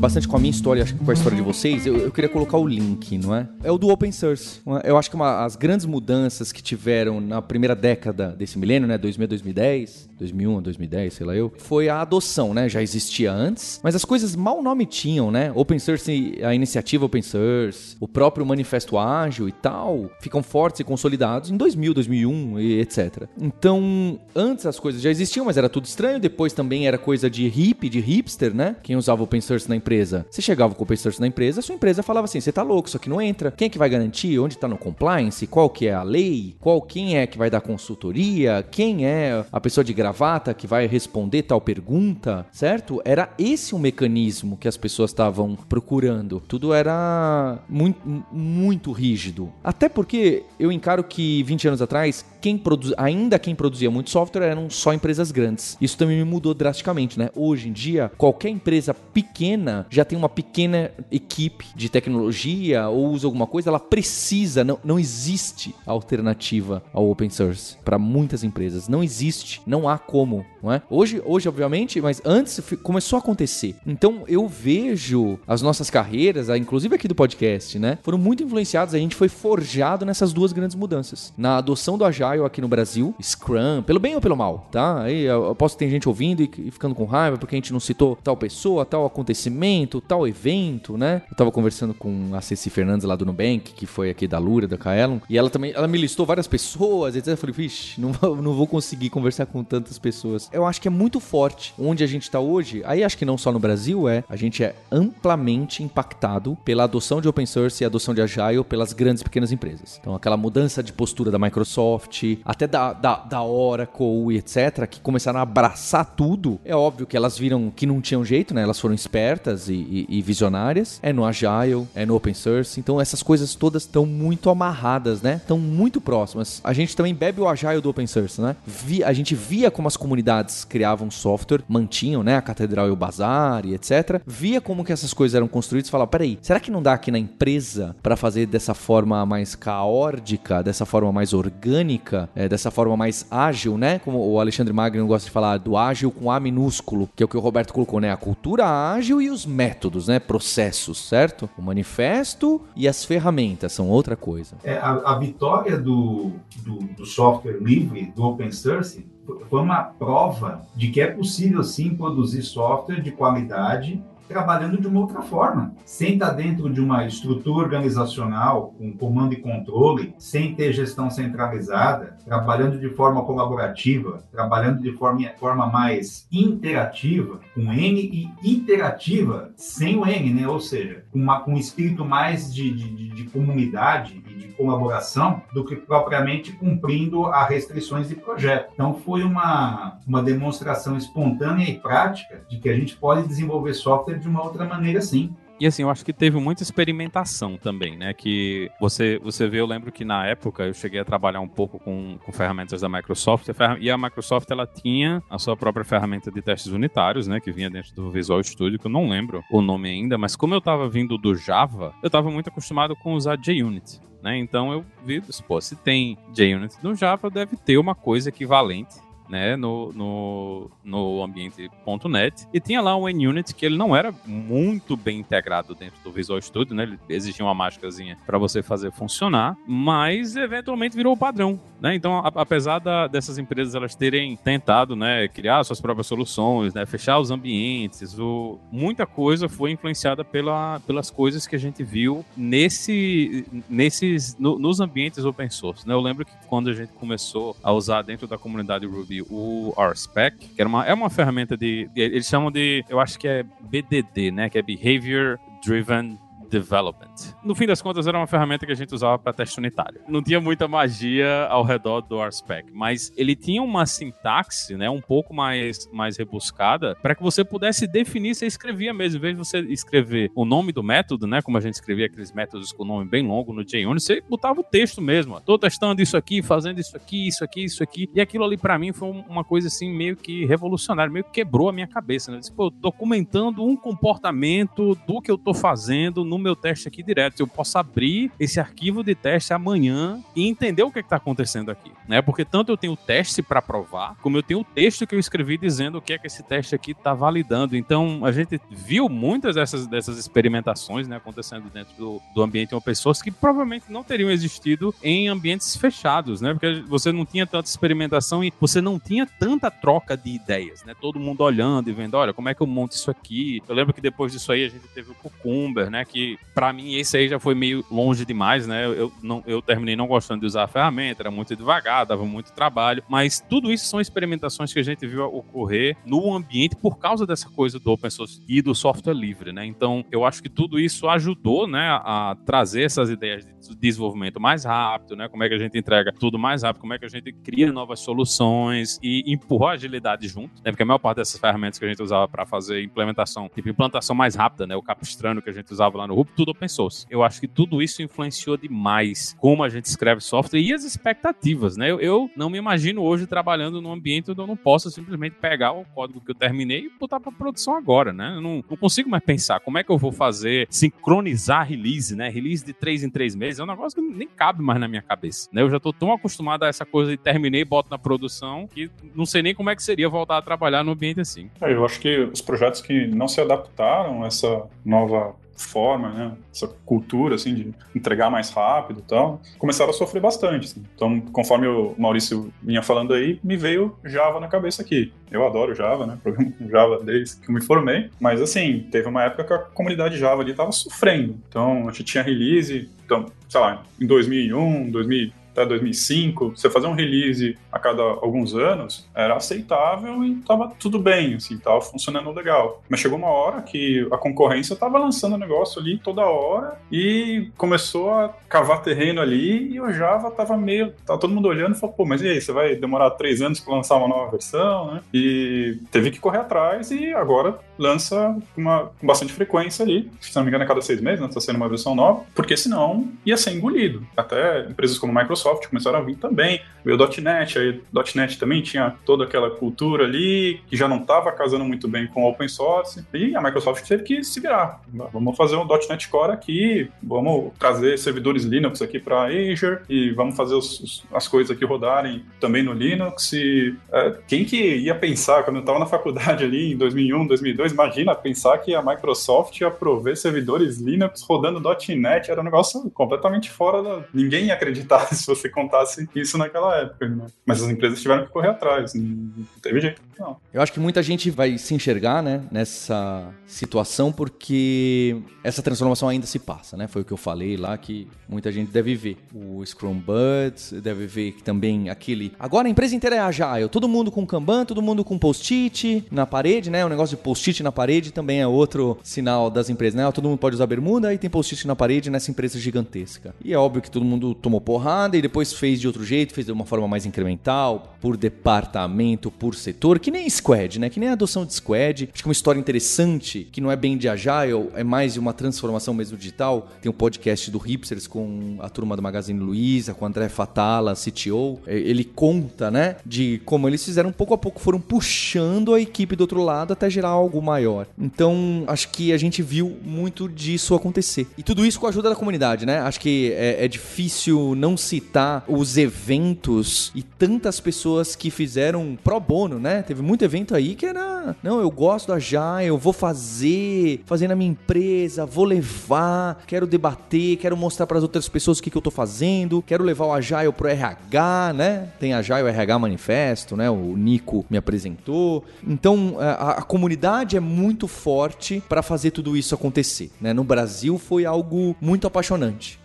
Bastante com a minha história, acho que com a história de vocês, eu, eu queria colocar o link, não é? É o do open source. Eu acho que uma, as grandes mudanças que tiveram na primeira década desse milênio, né, dois mil a dois mil e dez, dois mil e um a dois mil e dez, sei lá eu, foi a adoção, né? Já existia antes, mas as coisas mal nome tinham, né? Open source, a iniciativa open source, o próprio manifesto ágil e tal, ficam fortes e consolidados em dois mil, dois mil e um e etcétera. Então, antes as coisas já existiam, mas era tudo estranho, depois também era coisa de hippie, de hipster, né? Quem usava open source na empresa, você chegava com o open source na empresa, a sua empresa falava assim, você tá louco, isso aqui não entra. Quem é que vai garantir? Onde tá no compliance? Qual que é a lei? Qual, quem é que vai dar consultoria? Quem é a pessoa de gravata que vai responder tal pergunta? Certo? Era esse o mecanismo que as pessoas estavam procurando. Tudo era muito, muito rígido. Até porque eu encaro que vinte anos atrás, quem produz, ainda quem produzia muito software eram só empresas grandes. Isso também me mudou drasticamente, né? Hoje em dia, qualquer empresa pequena já tem uma pequena equipe de tecnologia ou usa alguma coisa, ela precisa, não, não existe alternativa ao open source para muitas empresas, não existe, não há como, não é? Hoje, hoje obviamente, mas antes começou a acontecer. Então eu vejo as nossas carreiras, inclusive aqui do podcast, né, foram muito influenciadas, a gente foi forjado nessas duas grandes mudanças, na adoção do Agile aqui no Brasil, Scrum, pelo bem ou pelo mal, tá? Aí eu aposto que tem gente ouvindo e, e ficando com raiva porque a gente não citou tal pessoa, tal acontecimento, tal evento, né? Eu tava conversando com a Ceci Fernandes lá do Nubank, que foi aqui da Lura, da Kaelon, e ela também, ela me listou várias pessoas, etcétera. Eu falei, vixe, não, não vou conseguir conversar com tantas pessoas. Eu acho que é muito forte onde a gente tá hoje, aí acho que não só no Brasil, é, a gente é amplamente impactado pela adoção de open source e adoção de Agile pelas grandes e pequenas empresas. Então, aquela mudança de postura da Microsoft, até da, da, da Oracle, etcétera, que começaram a abraçar tudo. É óbvio que elas viram que não tinham jeito, né? Elas foram espertas E, e, e visionárias, é no Agile, é no Open Source, então essas coisas todas estão muito amarradas, né? Estão muito próximas. A gente também bebe o Agile do Open Source, né? Vi, a gente via como as comunidades criavam software, mantinham, né? A Catedral e o Bazar e etcétera. Via como que essas coisas eram construídas e falava, peraí, será que não dá aqui na empresa para fazer dessa forma mais caórdica, dessa forma mais orgânica? dinâmica, é, dessa forma mais ágil, né? Como o Alexandre Magri gosta de falar, do ágil com A minúsculo, que é o que o Roberto colocou, né? A cultura ágil e os métodos, né? Processos, certo? O manifesto e as ferramentas são outra coisa. É, a, a vitória do, do, do software livre, do open source, foi uma prova de que é possível, sim, produzir software de qualidade trabalhando de uma outra forma, sem estar dentro de uma estrutura organizacional, com comando e controle, sem ter gestão centralizada, trabalhando de forma colaborativa, trabalhando de forma, forma mais interativa, com N e iterativa, sem o N, né? Ou seja, uma, com um espírito mais de, de, de comunidade e de colaboração do que propriamente cumprindo as restrições de projeto. Então, foi uma, uma demonstração espontânea e prática de que a gente pode desenvolver software de uma outra maneira, sim. E assim, eu acho que teve muita experimentação também, né? Que você, você vê, eu lembro que na época eu cheguei a trabalhar um pouco com, com ferramentas da Microsoft, e a Microsoft, ela tinha a sua própria ferramenta de testes unitários, né? Que vinha dentro do Visual Studio, que eu não lembro o nome ainda, mas como eu tava vindo do Java, eu tava muito acostumado com usar JUnit, né? Então eu vi, pô, se tem JUnit no Java, deve ter uma coisa equivalente, né, no, no, no ambiente .NET, e tinha lá um NUnit que ele não era muito bem integrado dentro do Visual Studio, né, ele exigia uma máscarazinha para você fazer funcionar, mas eventualmente virou o padrão, né, então a, apesar da, dessas empresas elas terem tentado, né, criar suas próprias soluções, né, fechar os ambientes, o, muita coisa foi influenciada pela, pelas coisas que a gente viu nesse, nesses, no, nos ambientes open source, né, eu lembro que quando a gente começou a usar dentro da comunidade Ruby o RSpec, que era uma, é uma ferramenta de... Eles chamam de... Eu acho que é B D D, né? Que é Behavior Driven Development. No fim das contas, era uma ferramenta que a gente usava para teste unitário. Não tinha muita magia ao redor do RSpec, mas ele tinha uma sintaxe, né, um pouco mais, mais rebuscada, para que você pudesse definir, você escrevia mesmo. Em vez de você escrever o nome do método, né, como a gente escrevia aqueles métodos com nome bem longo no JUnit, você botava o texto mesmo. Estou testando isso aqui, fazendo isso aqui, isso aqui, isso aqui. E aquilo ali, para mim, foi uma coisa assim, meio que revolucionária, meio que quebrou a minha cabeça, né? Eu disse, pô, documentando um comportamento do que eu estou fazendo no meu teste aqui direto, eu posso abrir esse arquivo de teste amanhã e entender o que é está acontecendo aqui, né? Porque tanto eu tenho o teste para provar, como eu tenho o texto que eu escrevi dizendo o que é que esse teste aqui está validando. Então, a gente viu muitas dessas, dessas experimentações, né, acontecendo dentro do, do ambiente open source, que provavelmente não teriam existido em ambientes fechados, né? Porque você não tinha tanta experimentação e você não tinha tanta troca de ideias, né? Todo mundo olhando e vendo, olha, como é que eu monto isso aqui? Eu lembro que depois disso aí a gente teve o Cucumber, né? Que pra mim, esse aí já foi meio longe demais, né? Eu, não, eu terminei não gostando de usar a ferramenta, era muito devagar, dava muito trabalho, mas tudo isso são experimentações que a gente viu ocorrer no ambiente por causa dessa coisa do open source e do software livre, né? Então, eu acho que tudo isso ajudou, né, a trazer essas ideias de desenvolvimento mais rápido, né? Como é que a gente entrega tudo mais rápido, como é que a gente cria novas soluções e empurrou a agilidade junto, né? Porque a maior parte dessas ferramentas que a gente usava pra fazer implementação, tipo implantação mais rápida, né? O Capistrano que a gente usava lá no R U P, tudo open source. Eu acho que tudo isso influenciou demais como a gente escreve software e as expectativas, né? Eu, eu não me imagino hoje trabalhando num ambiente onde eu não posso simplesmente pegar o código que eu terminei e botar para produção agora, né? Eu não, não consigo mais pensar como é que eu vou fazer, sincronizar release, né? Release de três em três meses, é um negócio que nem cabe mais na minha cabeça, né? Eu já tô tão acostumado a essa coisa de terminei e boto na produção que não sei nem como é que seria voltar a trabalhar num ambiente assim. É, eu acho que os projetos que não se adaptaram a essa nova forma, né, essa cultura assim, de entregar mais rápido e tal, começaram a sofrer bastante, assim. Então, conforme o Maurício vinha falando aí, me veio Java na cabeça aqui. Eu adoro Java, né, programo com Java desde que eu me formei, mas assim, teve uma época que a comunidade Java ali tava sofrendo. Então, a gente tinha release, então, sei lá, em dois mil e um, dois mil e dois, até dois mil e cinco, você fazer um release a cada alguns anos, era aceitável e tava tudo bem, assim, tava funcionando legal. Mas chegou uma hora que a concorrência tava lançando o negócio ali toda hora e começou a cavar terreno ali e o Java tava meio... Tava todo mundo olhando e falou, pô, mas e aí, você vai demorar três anos para lançar uma nova versão, né? E teve que correr atrás e agora lança uma, com bastante frequência ali, se não me engano, a cada seis meses, né? Tá sendo uma versão nova, porque senão ia ser engolido. Até empresas como Microsoft Microsoft começaram a vir também, veio o .ponto net, aí .ponto net também tinha toda aquela cultura ali, que já não estava casando muito bem com o open source, e a Microsoft teve que se virar. Vamos fazer um .ponto net Core aqui, vamos trazer servidores Linux aqui para Azure, e vamos fazer os, os, as coisas aqui rodarem também no Linux, e é, quem que ia pensar, quando eu estava na faculdade ali em dois mil e um, dois mil e dois, imagina pensar que a Microsoft ia prover servidores Linux rodando .ponto net, era um negócio completamente fora da... Ninguém ia acreditar se você contasse isso naquela época, né? Mas as empresas tiveram que correr atrás, não teve jeito, não. Eu acho que muita gente vai se enxergar, né, nessa situação, porque essa transformação ainda se passa, né? Foi o que eu falei lá, que muita gente deve ver. O Scrum Buds deve ver que também aquele... Agora a empresa inteira é agile, todo mundo com Kanban, todo mundo com post-it na parede, né? O negócio de post-it na parede também é outro sinal das empresas, né? Todo mundo pode usar bermuda e tem post-it na parede nessa empresa gigantesca. E é óbvio que todo mundo tomou porrada e depois fez de outro jeito, fez de uma forma mais incremental, por departamento, por setor, que nem squad, né? Que nem a adoção de squad. Acho que uma história interessante, que não é bem de agile, é mais uma transformação mesmo digital. Tem um podcast do Hipsters com a turma do Magazine Luiza, com o André Fatala, C T O. Ele conta, né, de como eles fizeram pouco a pouco, foram puxando a equipe do outro lado até gerar algo maior. Então, acho que a gente viu muito disso acontecer. E tudo isso com a ajuda da comunidade, né? Acho que é, é difícil não citar os eventos e tantas pessoas que fizeram pro bono, né? Teve muito evento aí que era... Não, eu gosto da Agile, eu vou fazer, fazer na minha empresa, vou levar, quero debater, quero mostrar para as outras pessoas o que, que eu tô fazendo, quero levar o Agile pro R H, né? Tem Agile R H Manifesto, né? O Nico me apresentou. Então, a, a comunidade é muito forte para fazer tudo isso acontecer, né? No Brasil foi algo muito apaixonante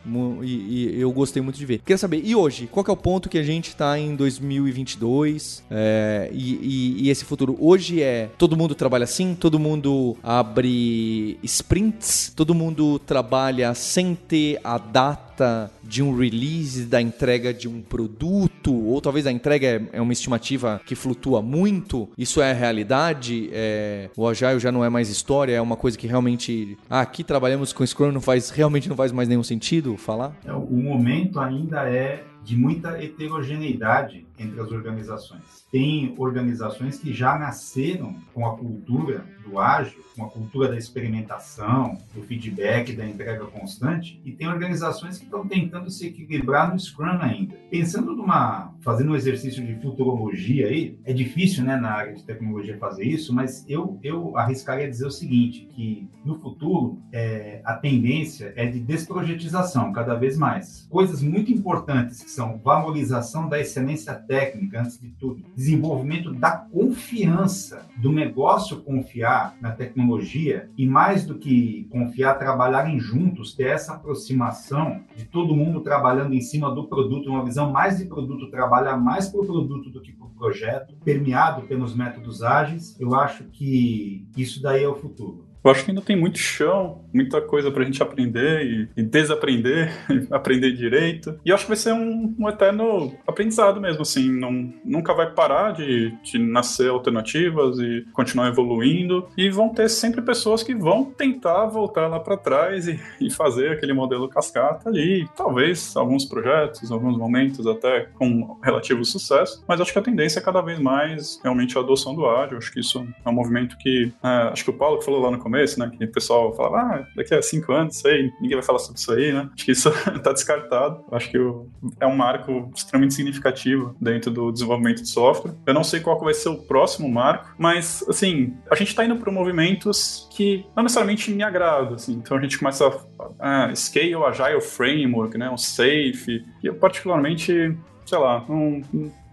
e, e eu gostei muito de ver. Queria saber, e hoje? Qual que é o ponto que a gente tá em dois mil e vinte e dois é, e, e, e esse futuro? Hoje é, todo mundo trabalha assim? Todo mundo abre sprints? Todo mundo trabalha sem ter a data de um release, da entrega de um produto, ou talvez a entrega é uma estimativa que flutua muito? Isso é a realidade? É, o Agile já não é mais história, é uma coisa que realmente, ah, aqui trabalhamos com Scrum, não faz, realmente não faz mais nenhum sentido falar? O momento ainda é de muita heterogeneidade entre as organizações. Tem organizações que já nasceram com a cultura do ágil, com a cultura da experimentação, do feedback, da entrega constante, e tem organizações que estão tentando se equilibrar no Scrum ainda. Pensando numa... fazendo um exercício de futurologia aí, é difícil, né, na área de tecnologia fazer isso, mas eu, eu arriscaria dizer o seguinte, que no futuro é, a tendência é de desprojetização cada vez mais. Coisas muito importantes que são valorização da excelência técnica, antes de tudo, desenvolvimento da confiança, do negócio confiar na tecnologia e, mais do que confiar, trabalharem juntos, ter essa aproximação de todo mundo trabalhando em cima do produto, uma visão mais de produto, trabalhar mais para o produto do que para o projeto, permeado pelos métodos ágeis. Eu acho que isso daí é o futuro. Eu acho que ainda tem muito chão, muita coisa pra gente aprender e, e desaprender, aprender direito. E eu acho que vai ser um, um eterno aprendizado mesmo, assim. Não, nunca vai parar de, de nascer alternativas e continuar evoluindo. E vão ter sempre pessoas que vão tentar voltar lá pra trás e, e fazer aquele modelo cascata ali. Talvez alguns projetos, alguns momentos até com relativo sucesso. Mas acho que a tendência é cada vez mais realmente a adoção do ágil. Acho que isso é um movimento que... É, acho que o Paulo que falou lá no começo, né, que o pessoal falava, ah, daqui a cinco anos, sei, ninguém vai falar sobre isso aí, né? Acho que isso tá descartado. Acho que é um marco extremamente significativo dentro do desenvolvimento de software. Eu não sei qual vai ser o próximo marco, mas, assim, a gente tá indo para movimentos que não necessariamente me agradam, assim. Então a gente começa a, a Scale Agile Framework, né, um SAFe, que eu particularmente, sei lá, não,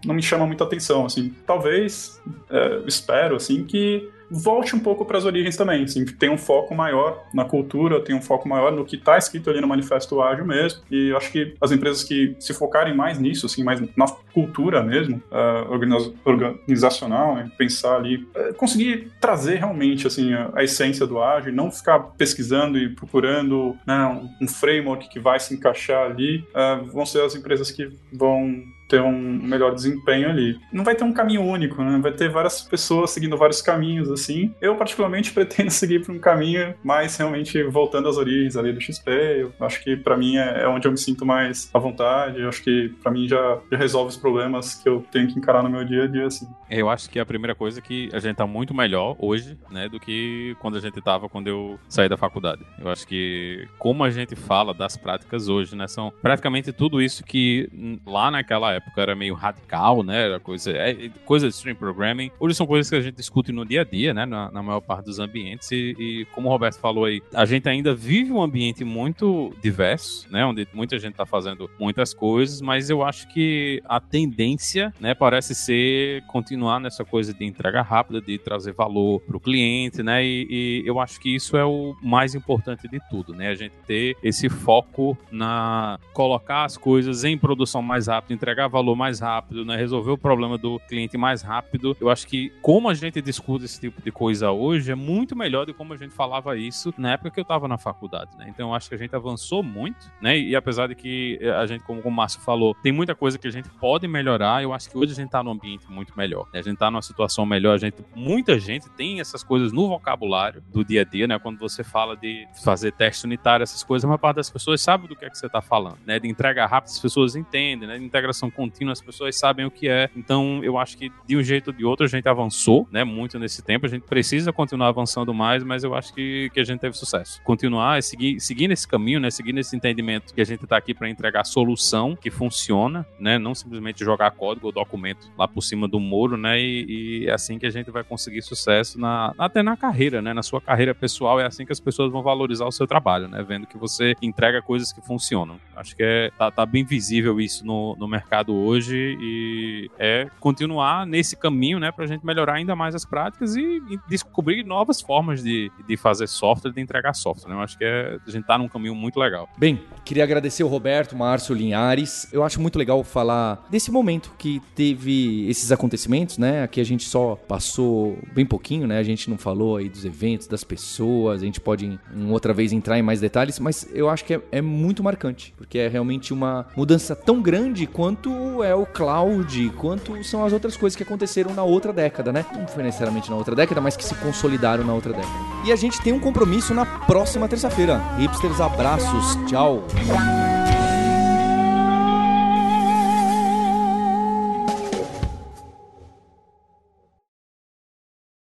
não me chama muita atenção, assim. Talvez, é, espero, assim, que volte um pouco para as origens também, assim, tem um foco maior na cultura, tem um foco maior no que está escrito ali no Manifesto Ágil mesmo, e acho que as empresas que se focarem mais nisso, assim, mais na cultura mesmo, uh, organiz- organizacional, né, pensar ali, uh, conseguir trazer realmente, assim, a, a essência do ágil, não ficar pesquisando e procurando, né, um, um framework que vai se encaixar ali, uh, vão ser as empresas que vão ter um melhor desempenho ali. Não vai ter um caminho único, né? Vai ter várias pessoas seguindo vários caminhos, assim. Eu, particularmente, pretendo seguir por um caminho mais realmente voltando às origens ali do X P. Eu acho que, pra mim, é onde eu me sinto mais à vontade. Eu acho que, pra mim, já, já resolve os problemas que eu tenho que encarar no meu dia a dia, assim. Eu acho que a primeira coisa é que a gente tá muito melhor hoje, né, do que quando a gente tava, quando eu saí da faculdade. Eu acho que, como a gente fala das práticas hoje, né, são praticamente tudo isso que lá naquela época era meio radical, né, era coisa, é, coisa de Extreme Programming. Hoje são coisas que a gente discute no dia a dia, né, na, na maior parte dos ambientes e, e, como o Roberto falou aí, a gente ainda vive um ambiente muito diverso, né, onde muita gente tá fazendo muitas coisas, mas eu acho que a tendência, né, parece ser continuar nessa coisa de entrega rápida, de trazer valor pro cliente, né, e, e eu acho que isso é o mais importante de tudo, né, a gente ter esse foco na colocar as coisas em produção mais rápido, entregar valor mais rápido, né, resolver o problema do cliente mais rápido. Eu acho que como a gente discute esse tipo de coisa hoje é muito melhor do que como a gente falava isso na época que eu estava na faculdade, né, então eu acho que a gente avançou muito, né, e apesar de que a gente, como o Márcio falou, tem muita coisa que a gente pode melhorar, eu acho que hoje a gente está num ambiente muito melhor, né? A gente está numa situação melhor, a gente, muita gente tem essas coisas no vocabulário do dia a dia, né, quando você fala de fazer teste unitário, essas coisas, a maior parte das pessoas sabe do que é que você está falando, né, de entrega rápida as pessoas entendem, né, de integração contínua as pessoas sabem o que é, então eu acho que de um jeito ou de outro a gente avançou, né, muito nesse tempo, a gente precisa continuar avançando mais, mas eu acho que, que a gente teve sucesso. Continuar, seguir, seguir nesse caminho, né, seguir nesse entendimento que a gente está aqui para entregar solução que funciona, né, não simplesmente jogar código ou documento lá por cima do muro, né, e, e é assim que a gente vai conseguir sucesso na, até na carreira, né, na sua carreira pessoal, é assim que as pessoas vão valorizar o seu trabalho, né, vendo que você entrega coisas que funcionam. Acho que é, tá, tá bem visível isso no, no mercado hoje e é continuar nesse caminho, né, pra gente melhorar ainda mais as práticas e, e descobrir novas formas de, de fazer software, de entregar software, né, eu acho que é, a gente tá num caminho muito legal. Bem, queria agradecer o Roberto, Márcio, Linhares, eu acho muito legal falar desse momento que teve esses acontecimentos, né, aqui a gente só passou bem pouquinho, né, a gente não falou aí dos eventos, das pessoas, a gente pode em, em outra vez entrar em mais detalhes, mas eu acho que é, é muito marcante, porque é realmente uma mudança tão grande quanto é o cloud, quanto são as outras coisas que aconteceram na outra década, né? Não foi necessariamente na outra década, mas que se consolidaram na outra década. E a gente tem um compromisso na próxima terça-feira. Hipsters, abraços, tchau!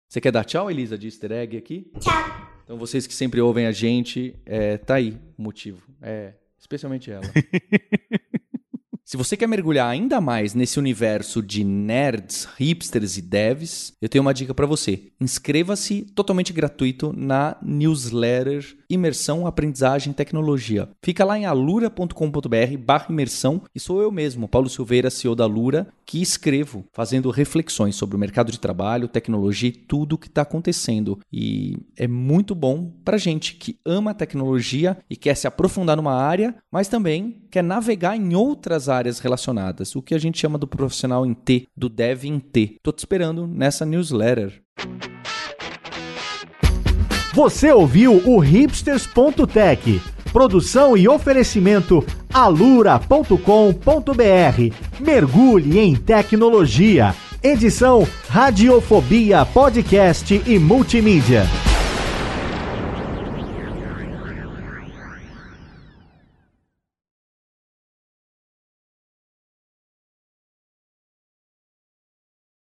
Você quer dar tchau, Elisa, de easter egg aqui? Tchau! Então vocês que sempre ouvem a gente, é, tá aí o motivo. É, especialmente ela. Se você quer mergulhar ainda mais nesse universo de nerds, hipsters e devs, eu tenho uma dica para você. Inscreva-se totalmente gratuito na newsletter Imersão, Aprendizagem e Tecnologia. Fica lá em alura ponto com ponto b r barra imersão e sou eu mesmo, Paulo Silveira, C E O da Alura, que escrevo fazendo reflexões sobre o mercado de trabalho, tecnologia e tudo o que está acontecendo. E é muito bom para gente que ama tecnologia e quer se aprofundar numa área, mas também quer navegar em outras áreas áreas relacionadas, o que a gente chama do profissional em T, do dev em T. Tô te esperando nessa newsletter. Você ouviu o hipsters ponto tech, produção e oferecimento alura ponto com ponto b r. Mergulhe em tecnologia. Edição Radiofobia, podcast e multimídia.